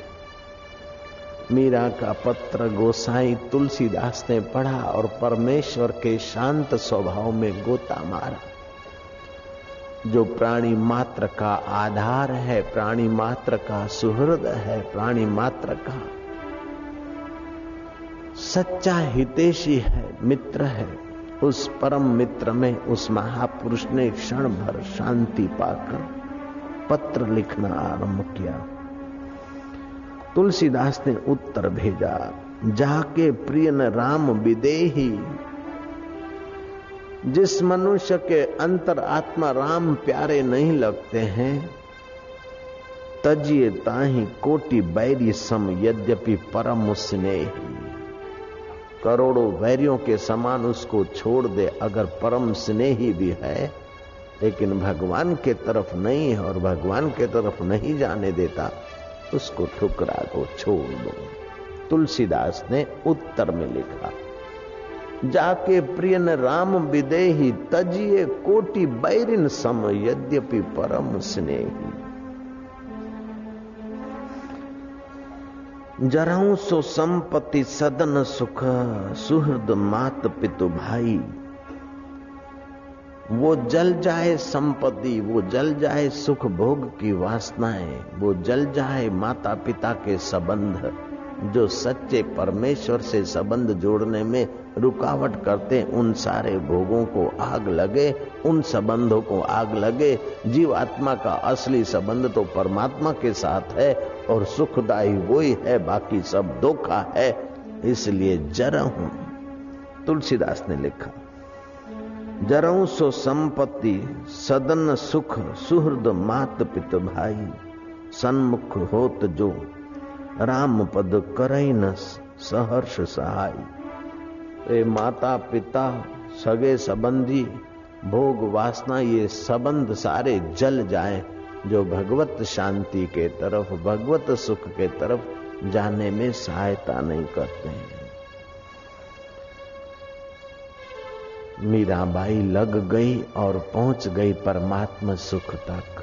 मीरा का पत्र गोसाई तुलसीदास ने पढ़ा और परमेश्वर के शांत स्वभाव में गोता मारा। जो प्राणी मात्र का आधार है, प्राणी मात्र का सुहृद है, प्राणी मात्र का सच्चा हितेशी है, मित्र है, उस परम मित्र में उस महापुरुष ने क्षण भर शांति पाकर पत्र लिखना आरंभ किया। तुलसीदास ने उत्तर भेजा, जाके प्रियन राम विदेही। जिस मनुष्य के अंतर आत्मा राम प्यारे नहीं लगते हैं, तजिए ताही कोटि बैरी सम यद्यपि परम स्नेही। करोड़ों वैरियों के समान उसको छोड़ दे, अगर परम स्नेही भी है लेकिन भगवान के तरफ नहीं है और भगवान के तरफ नहीं जाने देता, उसको ठुकरा दो, छोड़ दो। तुलसीदास ने उत्तर में लिखा, जाके प्रियन राम विदेही, तजिए कोटि बैरिन सम यद्यपि परम स्नेही। जराऊं सो संपत्ति सदन सुख, सुहृद मात पितु भाई। वो जल जाए संपत्ति, वो जल जाए सुख भोग की वासनाएं, वो जल जाए माता पिता के संबंध, जो सच्चे परमेश्वर से संबंध जोड़ने में रुकावट करते, उन सारे भोगों को आग लगे, उन संबंधों को आग लगे। जीवात्मा का असली संबंध तो परमात्मा के साथ है और सुखदायी वही है, बाकी सब धोखा है, इसलिए जरा हूं। तुलसीदास ने लिखा, जरऊ सो संपत्ति सदन सुख, सुहृद मात पित भाई। सन्मुख होत जो राम पद करई न सहर्ष सहाय। ए माता पिता सगे संबंधी भोग वासना ये संबंध सारे जल जाएं जो भगवत शांति के तरफ भगवत सुख के तरफ जाने में सहायता नहीं करते हैं। मीराबाई लग गई और पहुंच गई परमात्मा सुख तक।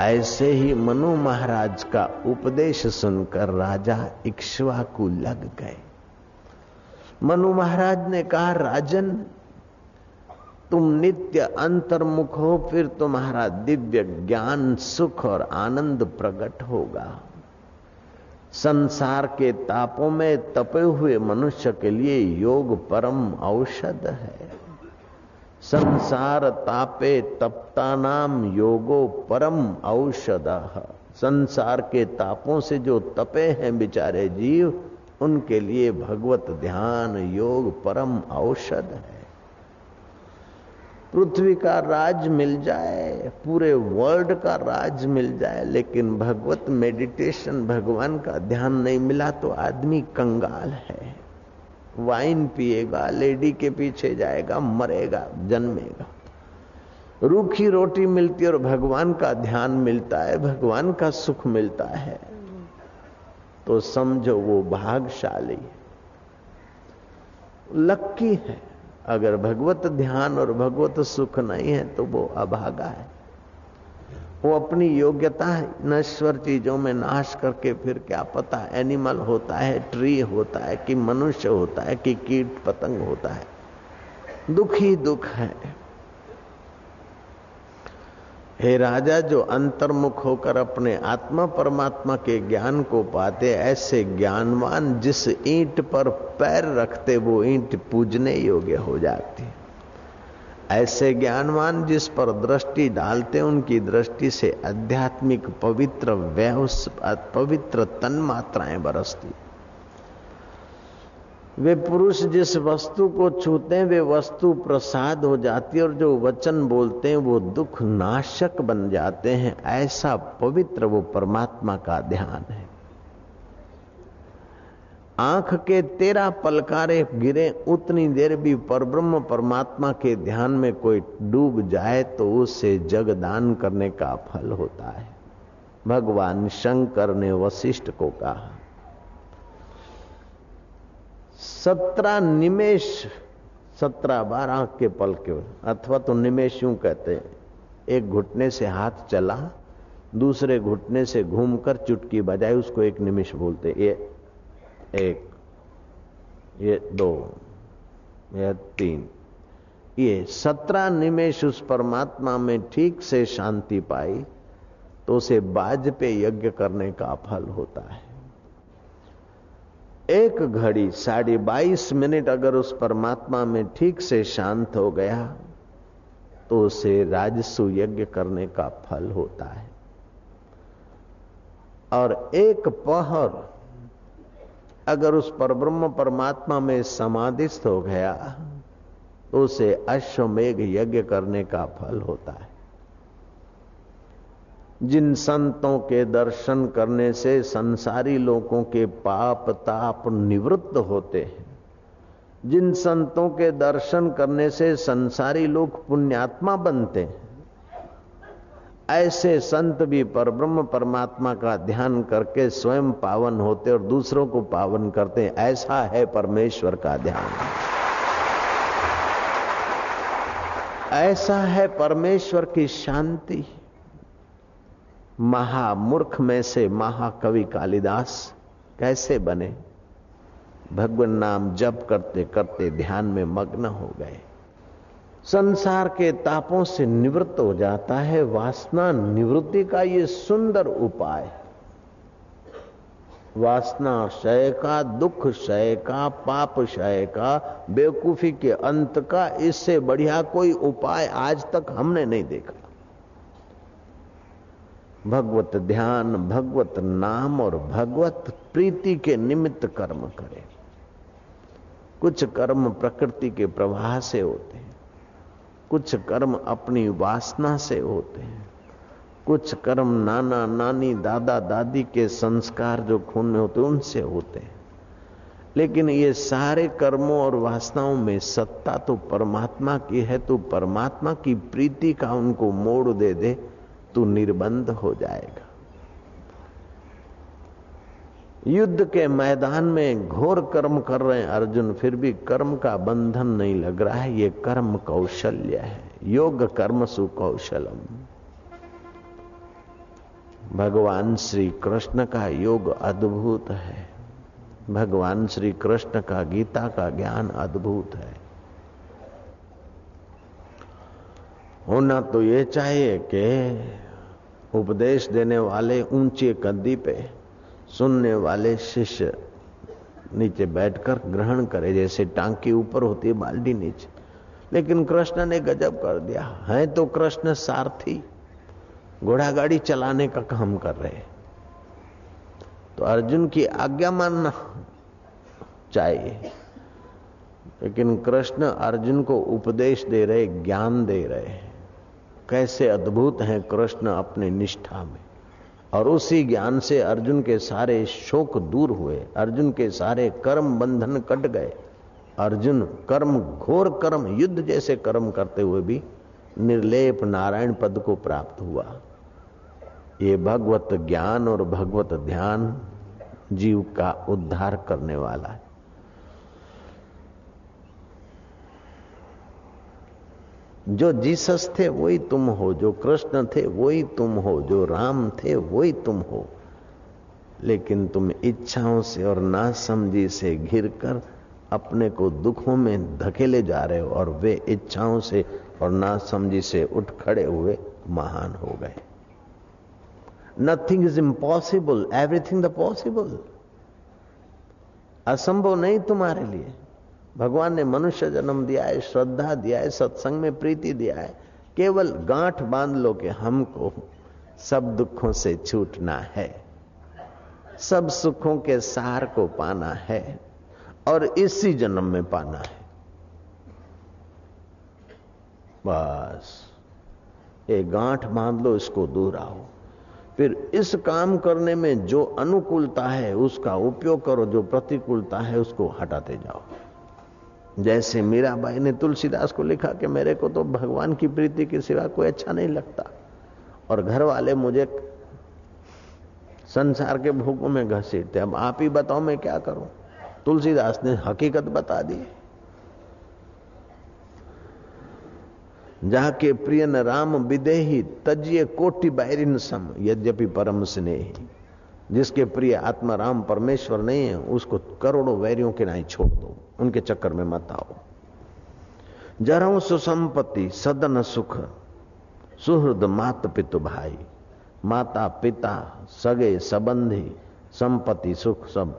ऐसे ही मनु महाराज का उपदेश सुनकर राजा इक्ष्वाकु लग गए। मनु महाराज ने कहा, राजन तुम नित्य अंतर्मुख हो, फिर तुम्हारा दिव्य ज्ञान सुख और आनंद प्रकट होगा। संसार के तापों में तपे हुए मनुष्य के लिए योग परम औषध है। संसार तापे तपता नाम योगो परम औषधः। संसार के तापों से जो तपे हैं बेचारे जीव, उनके लिए भगवत ध्यान योग परम औषध है। पृथ्वी का राज मिल जाए, पूरे वर्ल्ड का राज मिल जाए, लेकिन भगवत मेडिटेशन भगवान का ध्यान नहीं मिला तो आदमी कंगाल है। वाइन पिएगा, लेडी के पीछे जाएगा, मरेगा, जन्मेगा। रूखी रोटी मिलती और भगवान का ध्यान मिलता है, भगवान का सुख मिलता है तो समझो वो भाग्यशाली लक्की है। अगर भगवत ध्यान और भगवत सुख नहीं है तो वो अभागा है। वो अपनी योग्यता नश्वर चीजों में नाश करके फिर क्या पता एनिमल होता है, ट्री होता है कि मनुष्य होता है कि कीट पतंग होता है। दुख ही दुख है। हे राजा, जो अंतर्मुख होकर अपने आत्मा परमात्मा के ज्ञान को पाते, ऐसे ज्ञानवान जिस ईंट पर पैर रखते वो ईंट पूजने योग्य हो जाती। ऐसे ज्ञानवान जिस पर दृष्टि डालते उनकी दृष्टि से आध्यात्मिक पवित्र पवित्र तन्मात्राएं बरसती। वे पुरुष जिस वस्तु को छूते हैं वे वस्तु प्रसाद हो जाती है और जो वचन बोलते हैं वो दुख नाशक बन जाते हैं। ऐसा पवित्र वो परमात्मा का ध्यान है। आंख के 13 पलकारे गिरे उतनी देर भी परब्रह्म परमात्मा के ध्यान में कोई डूब जाए तो उसे जगदान करने का फल होता है। भगवान शंकर ने वशिष्ठ को कहा, 17 निमेश 17-12 के पल के, अथवा तो निमेश यूं कहते हैं, एक घुटने से हाथ चला, दूसरे घुटने से घूमकर चुटकी बजाई, उसको एक निमेश बोलते हैं। ये एक, ये दो, ये तीन, ये 17 निमेश उस परमात्मा में ठीक से शांति पाई तो उसे बाज पे यज्ञ करने का फल होता है। एक घड़ी 22.5 मिनट अगर उस परमात्मा में ठीक से शांत हो गया तो उसे राजसूय यज्ञ करने का फल होता है। और एक पहर अगर उस परब्रह्म परमात्मा में समाधिस्थ हो गया तो उसे अश्वमेघ यज्ञ करने का फल होता है। जिन संतों के दर्शन करने से संसारी लोगों के पाप ताप निवृत्त होते हैं, जिन संतों के दर्शन करने से संसारी लोग पुण्यात्मा बनते हैं, ऐसे संत भी परब्रह्म परमात्मा का ध्यान करके स्वयं पावन होते और दूसरों को पावन करते हैं। ऐसा है परमेश्वर का ध्यान, ऐसा है परमेश्वर की शांति। महामूर्ख में से महाकवि कालिदास कैसे बने? भगवान नाम जप करते करते ध्यान में मग्न हो गए। संसार के तापों से निवृत्त हो जाता है। वासना निवृत्ति का ये सुंदर उपाय, वासना क्षय का, दुख क्षय का, पाप क्षय का, बेवकूफी के अंत का, इससे बढ़िया कोई उपाय आज तक हमने नहीं देखा। भगवत ध्यान, भगवत नाम और भगवत प्रीति के निमित्त कर्म करें। कुछ कर्म प्रकृति के प्रवाह से होते हैं, कुछ कर्म अपनी वासना से होते हैं, कुछ कर्म नाना नानी दादा दादी के संस्कार जो खून में होते उनसे होते हैं, लेकिन ये सारे कर्मों और वासनाओं में सत्ता तो परमात्मा की है। तो परमात्मा की प्रीति का उनको मोड़ दे दे तो निर्बंध हो जाएगा। युद्ध के मैदान में घोर कर्म कर रहे हैं अर्जुन, फिर भी कर्म का बंधन नहीं लग रहा है। ये कर्म कौशल्य है। योग कर्म सुकौशलम। भगवान श्री कृष्ण का योग अद्भुत है। भगवान श्री कृष्ण का गीता का ज्ञान अद्भुत है। होना तो ये चाहिए कि उपदेश देने वाले ऊंचे गद्दी पे, सुनने वाले शिष्य नीचे बैठकर ग्रहण करे, जैसे टांकी ऊपर होती है बाल्टी नीचे। लेकिन कृष्ण ने गजब कर दिया है। तो कृष्ण सारथी घोड़ा गाड़ी चलाने का काम कर रहे हैं, तो अर्जुन की आज्ञा मानना चाहिए। लेकिन कृष्ण अर्जुन को उपदेश दे रहे, ज्ञान दे रहे। कैसे अद्भुत हैं कृष्ण अपने निष्ठा में। और उसी ज्ञान से अर्जुन के सारे शोक दूर हुए, अर्जुन के सारे कर्म बंधन कट गए। अर्जुन कर्म घोर कर्म युद्ध जैसे कर्म करते हुए भी निर्लेप नारायण पद को प्राप्त हुआ। ये भगवत ज्ञान और भगवत ध्यान जीव का उद्धार करने वाला है। जो जीसस थे वही तुम हो, जो कृष्ण थे वही तुम हो, जो राम थे वही तुम हो। लेकिन तुम इच्छाओं से और नासमझी से घिरकर अपने को दुखों में धकेले जा रहे हो, और वे इच्छाओं से और नासमझी से उठ खड़े हुए महान हो गए। Nothing is impossible, everything the possible. असंभव नहीं तुम्हारे लिए। भगवान ने मनुष्य जन्म दिया है, श्रद्धा दिया है, सत्संग में प्रीति दिया है। केवल गांठ बांध लो कि हमको सब दुखों से छूटना है, सब सुखों के सार को पाना है, और इसी जन्म में पाना है। बस ये गांठ बांध लो, इसको दूर आओ। फिर इस काम करने में जो अनुकूलता है उसका उपयोग करो, जो प्रतिकूलता है उसको हटाते जाओ। जैसे मीराबाई ने तुलसीदास को लिखा कि मेरे को तो भगवान की प्रीति के सिवा कोई अच्छा नहीं लगता, और घर वाले मुझे संसार के भोगों में घसीटते। अब आप ही बताओ मैं क्या करूं। तुलसीदास ने हकीकत बता दी। जाके प्रियन राम विदेही तजिए कोटि बैरिन सम यद्यपि परम स्नेही। जिसके प्रिय आत्मा राम परमेश्वर नहीं है, उसको करोड़ों वैरियों के नाई छोड़ दो, उनके चक्कर में मत आओ। जरऊ सुसंपत्ति सदन सुख सुहृद मात पितु भाई। माता पिता सगे संबंधी संपत्ति सुख सब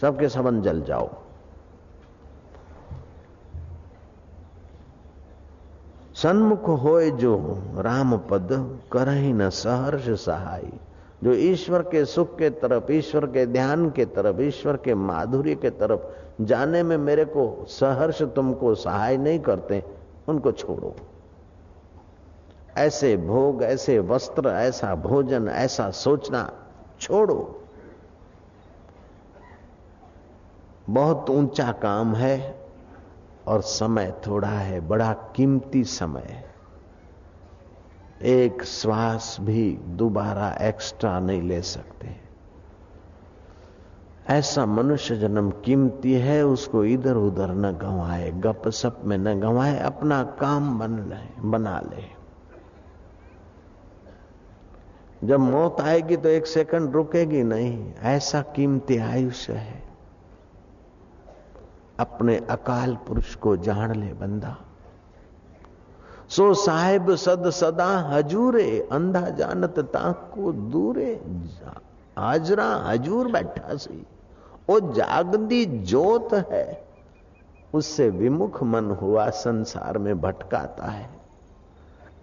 सबके संबंध जल जाओ। सन्मुख होए जो राम पद करहि न सहर्ष सहाय। जो ईश्वर के सुख के तरफ, ईश्वर के ध्यान के तरफ, ईश्वर के माधुर्य के तरफ जाने में मेरे को सहर्ष तुमको सहाय नहीं करते, उनको छोड़ो। ऐसे भोग, ऐसे वस्त्र, ऐसा भोजन, ऐसा सोचना छोड़ो। बहुत ऊंचा काम है और समय थोड़ा है, बड़ा कीमती समय। एक श्वास भी दोबारा एक्स्ट्रा नहीं ले सकते। ऐसा मनुष्य जन्म कीमती है, उसको इधर उधर न गंवाए, गप सप में न गंवाए, अपना काम बना ले। जब मौत आएगी तो एक सेकंड रुकेगी नहीं। ऐसा कीमती आयुष्य है। अपने अकाल पुरुष को जान ले बंदा। सो साहिब सद सदा हजूरे अंधा जानत ताको दूरे। हाजरा हजूर बैठा सी ओ जागदी जोत है, उससे विमुख मन हुआ संसार में भटकाता है।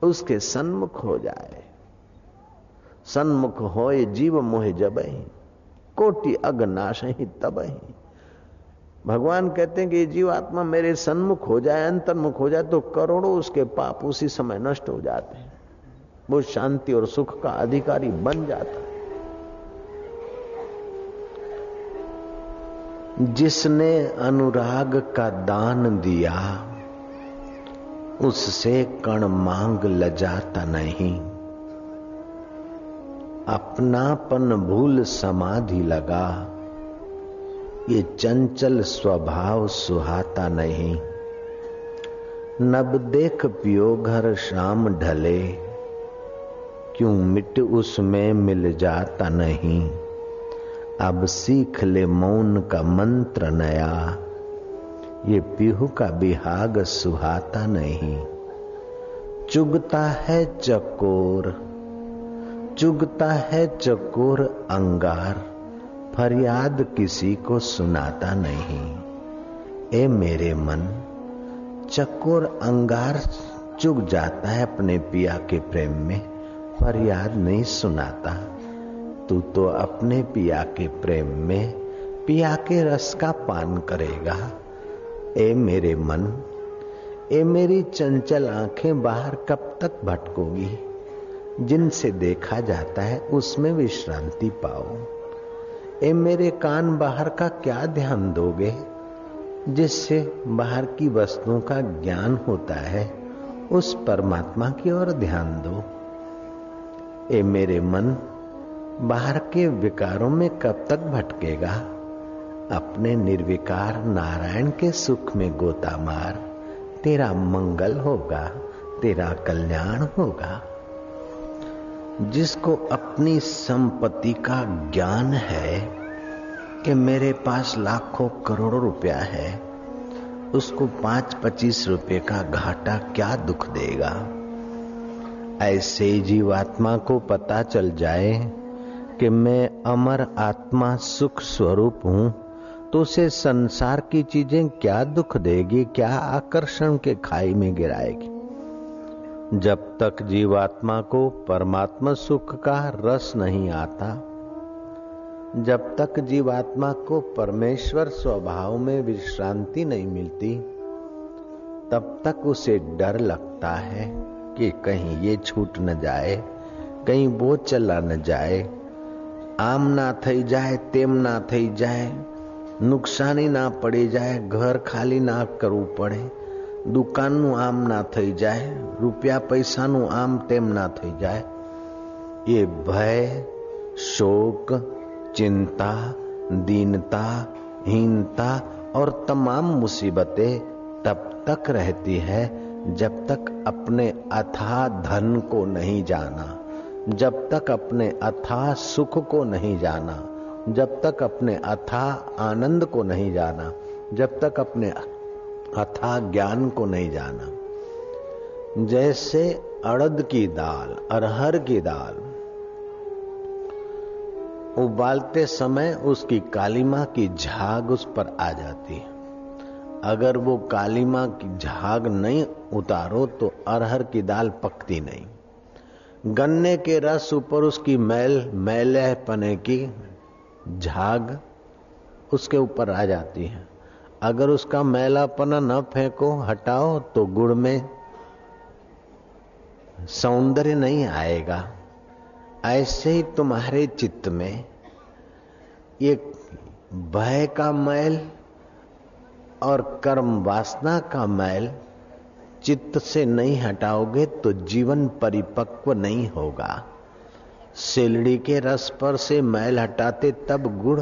उसके सन्मुख हो जाए। सन्मुख होए जीव मोह जबहि कोटि अग नाशहि तबहि। भगवान कहते हैं कि ये जीवात्मा मेरे सन्मुख हो जाए, अंतर्मुख हो जाए, तो करोड़ों उसके पाप उसी समय नष्ट हो जाते हैं। वो शांति और सुख का अधिकारी बन जाता है। जिसने अनुराग का दान दिया उससे कण मांग लजाता नहीं। अपनापन भूल समाधि लगा, ये चंचल स्वभाव सुहाता नहीं। नब देख पियो घर शाम ढले, क्यों मिट उसमें मिल जाता नहीं। अब सीख ले मौन का मंत्र नया, ये पीहू का बिहाग सुहाता नहीं। चुगता है चकोर, चुगता है चकोर अंगार, फरियाद किसी को सुनाता नहीं। ए मेरे मन, चकोर अंगार चुग जाता है अपने पिया के प्रेम में, फरियाद नहीं सुनाता। तू तो अपने पिया के प्रेम में पिया के रस का पान करेगा। ए मेरे मन, ए मेरी चंचल आंखें बाहर कब तक भटकोगी। जिनसे देखा जाता है उसमें विश्रांति पाओ। ए मेरे कान बाहर का क्या ध्यान दोगे। जिससे बाहर की वस्तुओं का ज्ञान होता है उस परमात्मा की ओर ध्यान दो। ए मेरे मन, बाहर के विकारों में कब तक भटकेगा। अपने निर्विकार नारायण के सुख में गोता मार, तेरा मंगल होगा, तेरा कल्याण होगा। जिसको अपनी संपत्ति का ज्ञान है कि मेरे पास लाखों करोड़ों रुपया है, उसको 5-25 रुपए का घाटा क्या दुख देगा। ऐसे जीवात्मा को पता चल जाए कि मैं अमर आत्मा सुख स्वरूप हूं, तो उसे संसार की चीजें क्या दुख देगी, क्या आकर्षण के खाई में गिराएगी। जब तक जीवात्मा को परमात्मा सुख का रस नहीं आता, जब तक जीवात्मा को परमेश्वर स्वभाव में विश्रांति नहीं मिलती, तब तक उसे डर लगता है कि कहीं ये छूट न जाए, कहीं वो चला न जाए, आम ना थई जाए, तेम ना थई जाए, नुकसानी ना पड़ी जाए, घर खाली ना करવું પડે, દુકાનનું આમ ના થઈ જાય, રૂપિયા પૈસાનું આમ તેમ ના થઈ જાય। ये भय, शोक, चिंता, दीनता, हीनता और तमाम मुसीबतें तब तक रहती है जब तक अपने अथाह धन को नहीं जाना, जब तक अपने अथाह सुख को नहीं जाना, जब तक अपने अथाह आनंद को नहीं जाना, जब तक अपने अथाह ज्ञान को नहीं जाना। जैसे अड़द की दाल, अरहर की दाल उबालते समय उसकी कालीमा की झाग उस पर आ जाती है। अगर वो कालीमा की झाग नहीं उतारो तो अरहर की दाल पकती नहीं। गन्ने के रस ऊपर उसकी मैले पने की झाग उसके ऊपर आ जाती है। अगर उसका मैलापना न फेंको, हटाओ, तो गुड़ में सौंदर्य नहीं आएगा। ऐसे ही तुम्हारे चित्त में ये भय का मैल और कर्म वासना का मैल चित्त से नहीं हटाओगे तो जीवन परिपक्व नहीं होगा। सेलड़ी के रस पर से मैल हटाते तब गुड़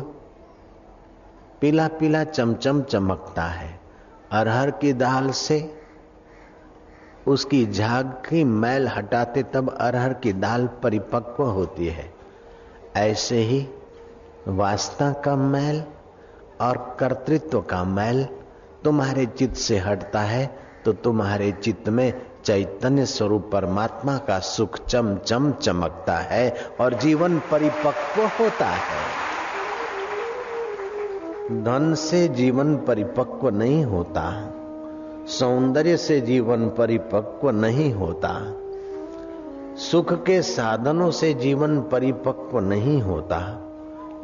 पीला पीला चमचम चमकता है। अरहर की दाल से उसकी झाग की मैल हटाते तब अरहर की दाल परिपक्व होती है। ऐसे ही वासना का मैल और कर्तृत्व का मैल तुम्हारे चित्त से हटता है तो तुम्हारे चित्त में चैतन्य स्वरूप परमात्मा का सुख चमचम चमकता है और जीवन परिपक्व होता है। धन से जीवन परिपक्व नहीं होता, सौंदर्य से जीवन परिपक्व नहीं होता, सुख के साधनों से जीवन परिपक्व नहीं होता,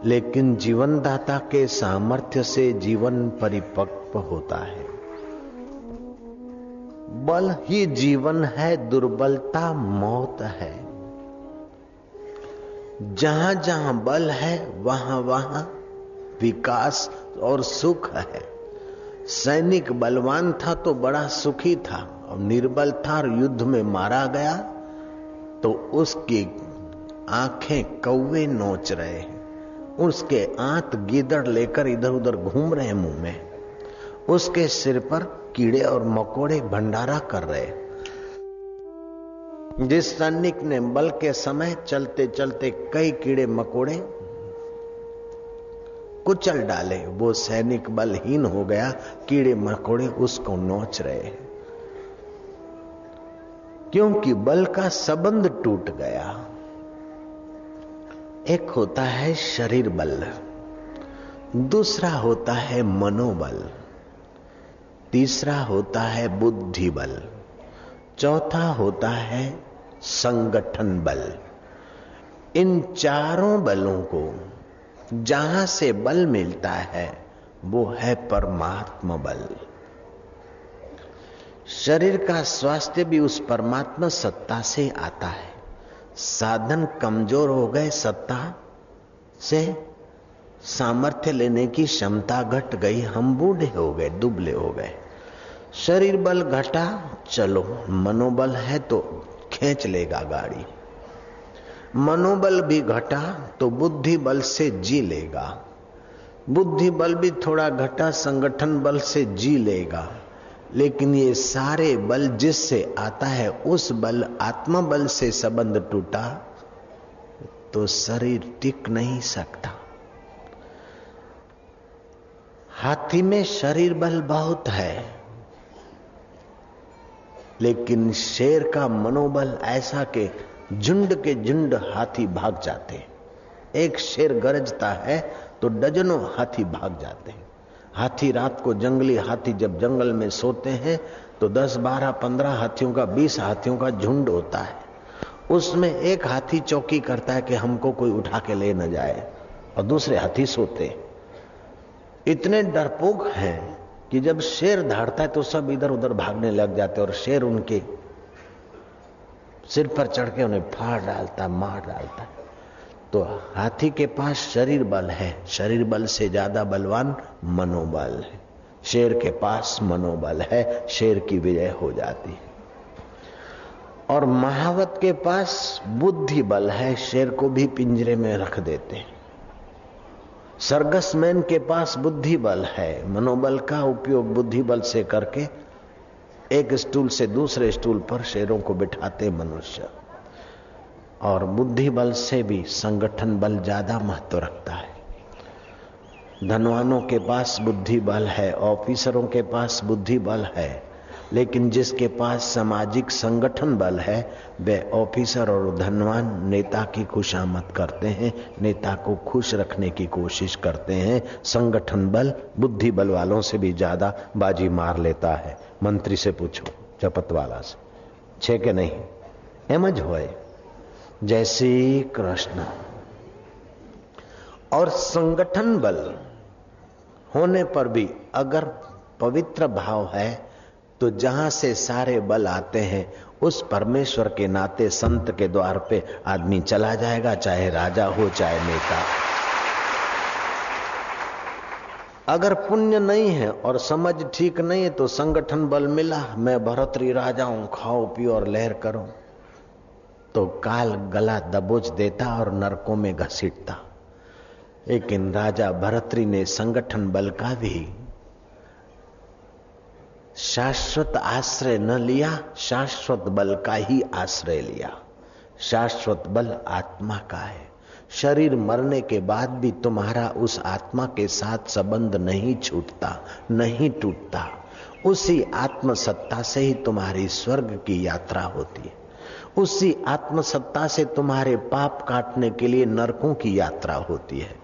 लेकिन जीवनदाता के सामर्थ्य से जीवन परिपक्व होता है। बल ही जीवन है, दुर्बलता मौत है। जहां जहां बल है वहां वहां विकास और सुख है। सैनिक बलवान था तो बड़ा सुखी था, और निर्बल था और युद्ध में मारा गया तो उसकी आंखें कौवे नोच रहे हैं, उसके आंत गीदड़ लेकर इधर उधर घूम रहे मुंह में, उसके सिर पर कीड़े और मकोड़े भंडारा कर रहे। जिस सैनिक ने बल के समय चलते चलते कई कीड़े मकोड़े कुचल डाले, वो सैनिक बलहीन हो गया, कीड़े मकोड़े उसको नोच रहे हैं, क्योंकि बल का संबंध टूट गया। एक होता है शरीर बल, दूसरा होता है मनोबल, तीसरा होता है बुद्धि बल, चौथा होता है संगठन बल। इन चारों बलों को जहां से बल मिलता है वो है परमात्मा बल। शरीर का स्वास्थ्य भी उस परमात्मा सत्ता से आता है। साधन कमजोर हो गए, सत्ता से सामर्थ्य लेने की क्षमता घट गई, हम बूढ़े हो गए, दुबले हो गए। शरीर बल घटा, चलो मनोबल है तो खींच लेगा गाड़ी, मनोबल भी घटा तो बुद्धि बल से जी लेगा, बुद्धि बल भी थोड़ा घटा संगठन बल से जी लेगा। लेकिन ये सारे बल जिससे आता है उस बल आत्मा बल से संबंध टूटा तो शरीर टिक नहीं सकता। हाथी में शरीर बल बहुत है, लेकिन शेर का मनोबल ऐसा के झुंड हाथी भाग जाते हैं। एक शेर गरजता है तो डजनों हाथी भाग जाते हैं। हाथी रात को, जंगली हाथी जब जंगल में सोते हैं तो 10, 12, 15 हाथियों का, 20 हाथियों का झुंड होता है। उसमें एक हाथी चौकी करता है कि हमको कोई उठा के ले न जाए, और दूसरे हाथी सोते हैं। इतने डरपोक हैं कि जब शेर दहाड़ता है तो सब इधर उधर भागने लग जाते, और शेर उनके सिर पर चढ़ के उन्हें फाड़ डालता, मार डालता। तो हाथी के पास शरीर बल है, शरीर बल से ज्यादा बलवान मनोबल है। शेर के पास मनोबल है, शेर की विजय हो जाती है। और महावत के पास बुद्धि बल है, शेर को भी पिंजरे में रख देते हैं। सर्गसमैन के पास बुद्धि बल है, मनोबल का उपयोग बुद्धि बल से करके एक स्टूल से दूसरे स्टूल पर शेरों को बिठाते मनुष्य। और बुद्धि बल से भी संगठन बल ज्यादा महत्व रखता है। धनवानों के पास बुद्धि बल है, ऑफिसरों के पास बुद्धि बल है, लेकिन जिसके पास सामाजिक संगठन बल है वे ऑफिसर और धनवान नेता की खुशामद करते हैं, नेता को खुश रखने की कोशिश करते हैं। संगठन बल बुद्धि बल वालों से भी ज्यादा बाजी मार लेता है। मंत्री से पूछो, चपतवाला से, छे के नहीं एमज होए। जय श्री कृष्ण। और संगठन बल होने पर भी अगर पवित्र भाव है तो जहां से सारे बल आते हैं उस परमेश्वर के नाते संत के द्वार पे आदमी चला जाएगा, चाहे राजा हो चाहे नेता। अगर पुण्य नहीं है और समझ ठीक नहीं है तो संगठन बल मिला, मैं भरतरी राजा हूं, खाओ पियो और लहर करो, तो काल गला दबोच देता और नरकों में घसीटता। लेकिन राजा भरतरी ने संगठन बल का भी शाश्वत आश्रय न लिया, शाश्वत बल का ही आश्रय लिया। शाश्वत बल आत्मा का है। शरीर मरने के बाद भी तुम्हारा उस आत्मा के साथ संबंध नहीं छूटता, नहीं टूटता। उसी आत्मसत्ता से ही तुम्हारी स्वर्ग की यात्रा होती है, उसी आत्मसत्ता से तुम्हारे पाप काटने के लिए नरकों की यात्रा होती है।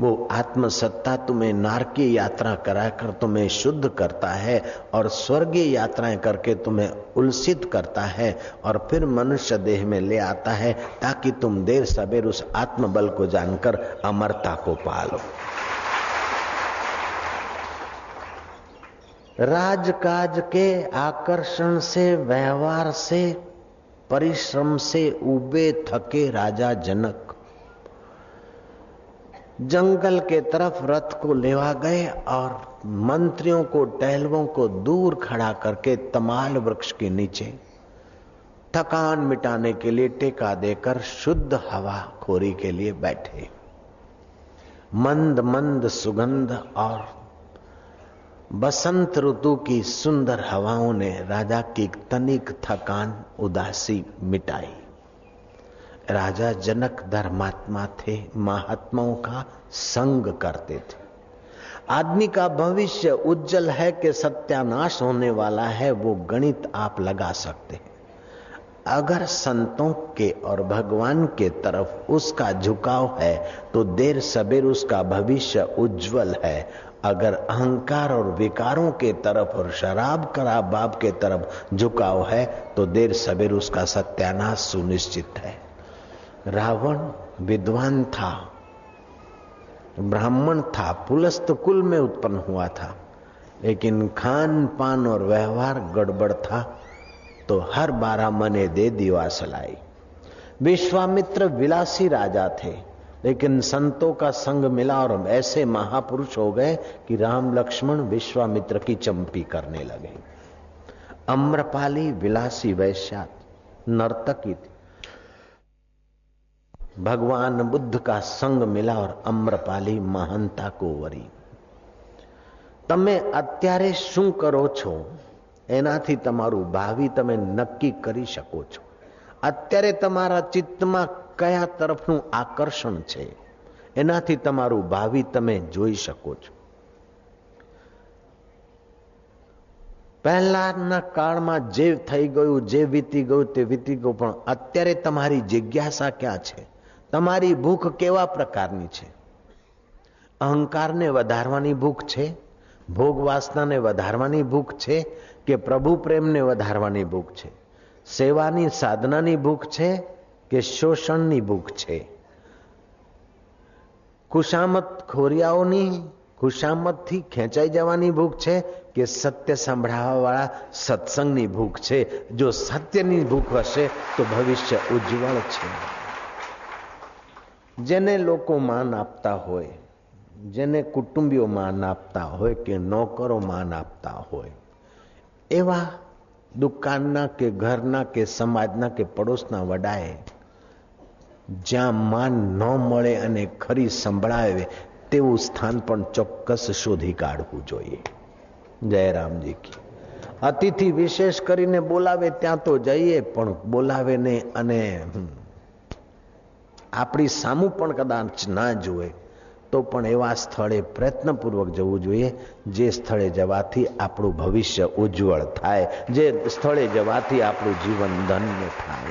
वो आत्मसत्ता तुम्हें नारकीय यात्रा कराकर तुम्हें शुद्ध करता है और स्वर्गीय यात्राएं करके तुम्हें उल्सित करता है, और फिर मनुष्य देह में ले आता है ताकि तुम देर सबेर उस आत्मबल को जानकर अमरता को पा लो। राजकाज के आकर्षण से, व्यवहार से, परिश्रम से उबे थके राजा जनक जंगल के तरफ रथ को लेवा गए और मंत्रियों को टहलुओं को दूर खड़ा करके तमाल वृक्ष के नीचे थकान मिटाने के लिए टेका देकर शुद्ध हवा खोरी के लिए बैठे। मंद मंद सुगंध और बसंत ऋतु की सुंदर हवाओं ने राजा की तनिक थकान उदासी मिटाई। राजा जनक धर्मात्मा थे, महात्माओं का संग करते थे। आदमी का भविष्य उज्जवल है कि सत्यानाश होने वाला है वो गणित आप लगा सकते हैं। अगर संतों के और भगवान के तरफ उसका झुकाव है तो देर सबेर उसका भविष्य उज्जवल है। अगर अहंकार और विकारों के तरफ और शराब शराब बाप के तरफ झुकाव है तो देर सबेर उसका सत्यानाश सुनिश्चित है। रावण विद्वान था, ब्राह्मण था, पुलस्त कुल में उत्पन्न हुआ था, लेकिन खान पान और व्यवहार गड़बड़ था तो हर 12 मने दे दीवा सलाई। विश्वामित्र विलासी राजा थे, लेकिन संतों का संग मिला और ऐसे महापुरुष हो गए कि राम लक्ष्मण विश्वामित्र की चंपी करने लगे। अम्रपाली विलासी वैश्या नर्तकी थी, भगवान बुद्ध का संग मिला और अम्रपाली महानता को वरी। तमे अत्यारे शुं करो छो એનાથી તમારું ભાવિ તમે નક્કી કરી શકો છો। અત્યારે તમારા ચિત્તમાં કયા તરફનું આકર્ષણ છે એનાથી તમારું ભાવિ તમે જોઈ શકો છો। પહેલાના કાળમાં જે થઈ ગયું, જે વીતી ગયું તે વીતી ગયું, પણ અત્યારે તમારી જિજ્ઞાસા ક્યાં છે? તમારી ભૂખ કેવા પ્રકારની છે? અહંકારને વધારવાની ભૂખ છે, ભોગ વાસનાને વધારવાની ભૂખ છે કે પ્રભુ પ્રેમને વધારવાની ભૂખ છે? સેવાની સાધનાની ભૂખ છે કે શોષણની ભૂખ છે? ખુશામત ખોરિયાઓની ખુશામતથી ખેંચાઈ જવાની ભૂખ છે કે સત્ય સંભળાવવા વાળા સત્સંગની ભૂખ છે? જો સત્યની ભૂખ હશે તો ભવિષ્ય ઉજ્જવળ છે। જેને લોકો માન આપતા હોય, જેને કુટુંબીઓ માન આપતા હોય કે નોકરો માન આપતા હોય, એવા દુકાનના કે ઘરના કે સમાજના કે પડોશના વડાએ જ્યાં માન ન મળે અને ખરી સંભળાવે તેવું સ્થાન પણ ચોક્કસ શોધી કાઢવું જોઈએ। જય રામજી કી। અતિથિ વિશેષ કરીને બોલાવે ત્યાં તો જઈએ, પણ બોલાવે ને અને આપણી સામું પણ કદાચ ના જુએ तो पण एवा स्थळे प्रयत्नपूर्वक जवू जोईए जे स्थळे जवाथी आपणुं भविष्य उज्ज्वल थाय, जे स्थळे जवाथी आपणुं जीवन धन्य थाय।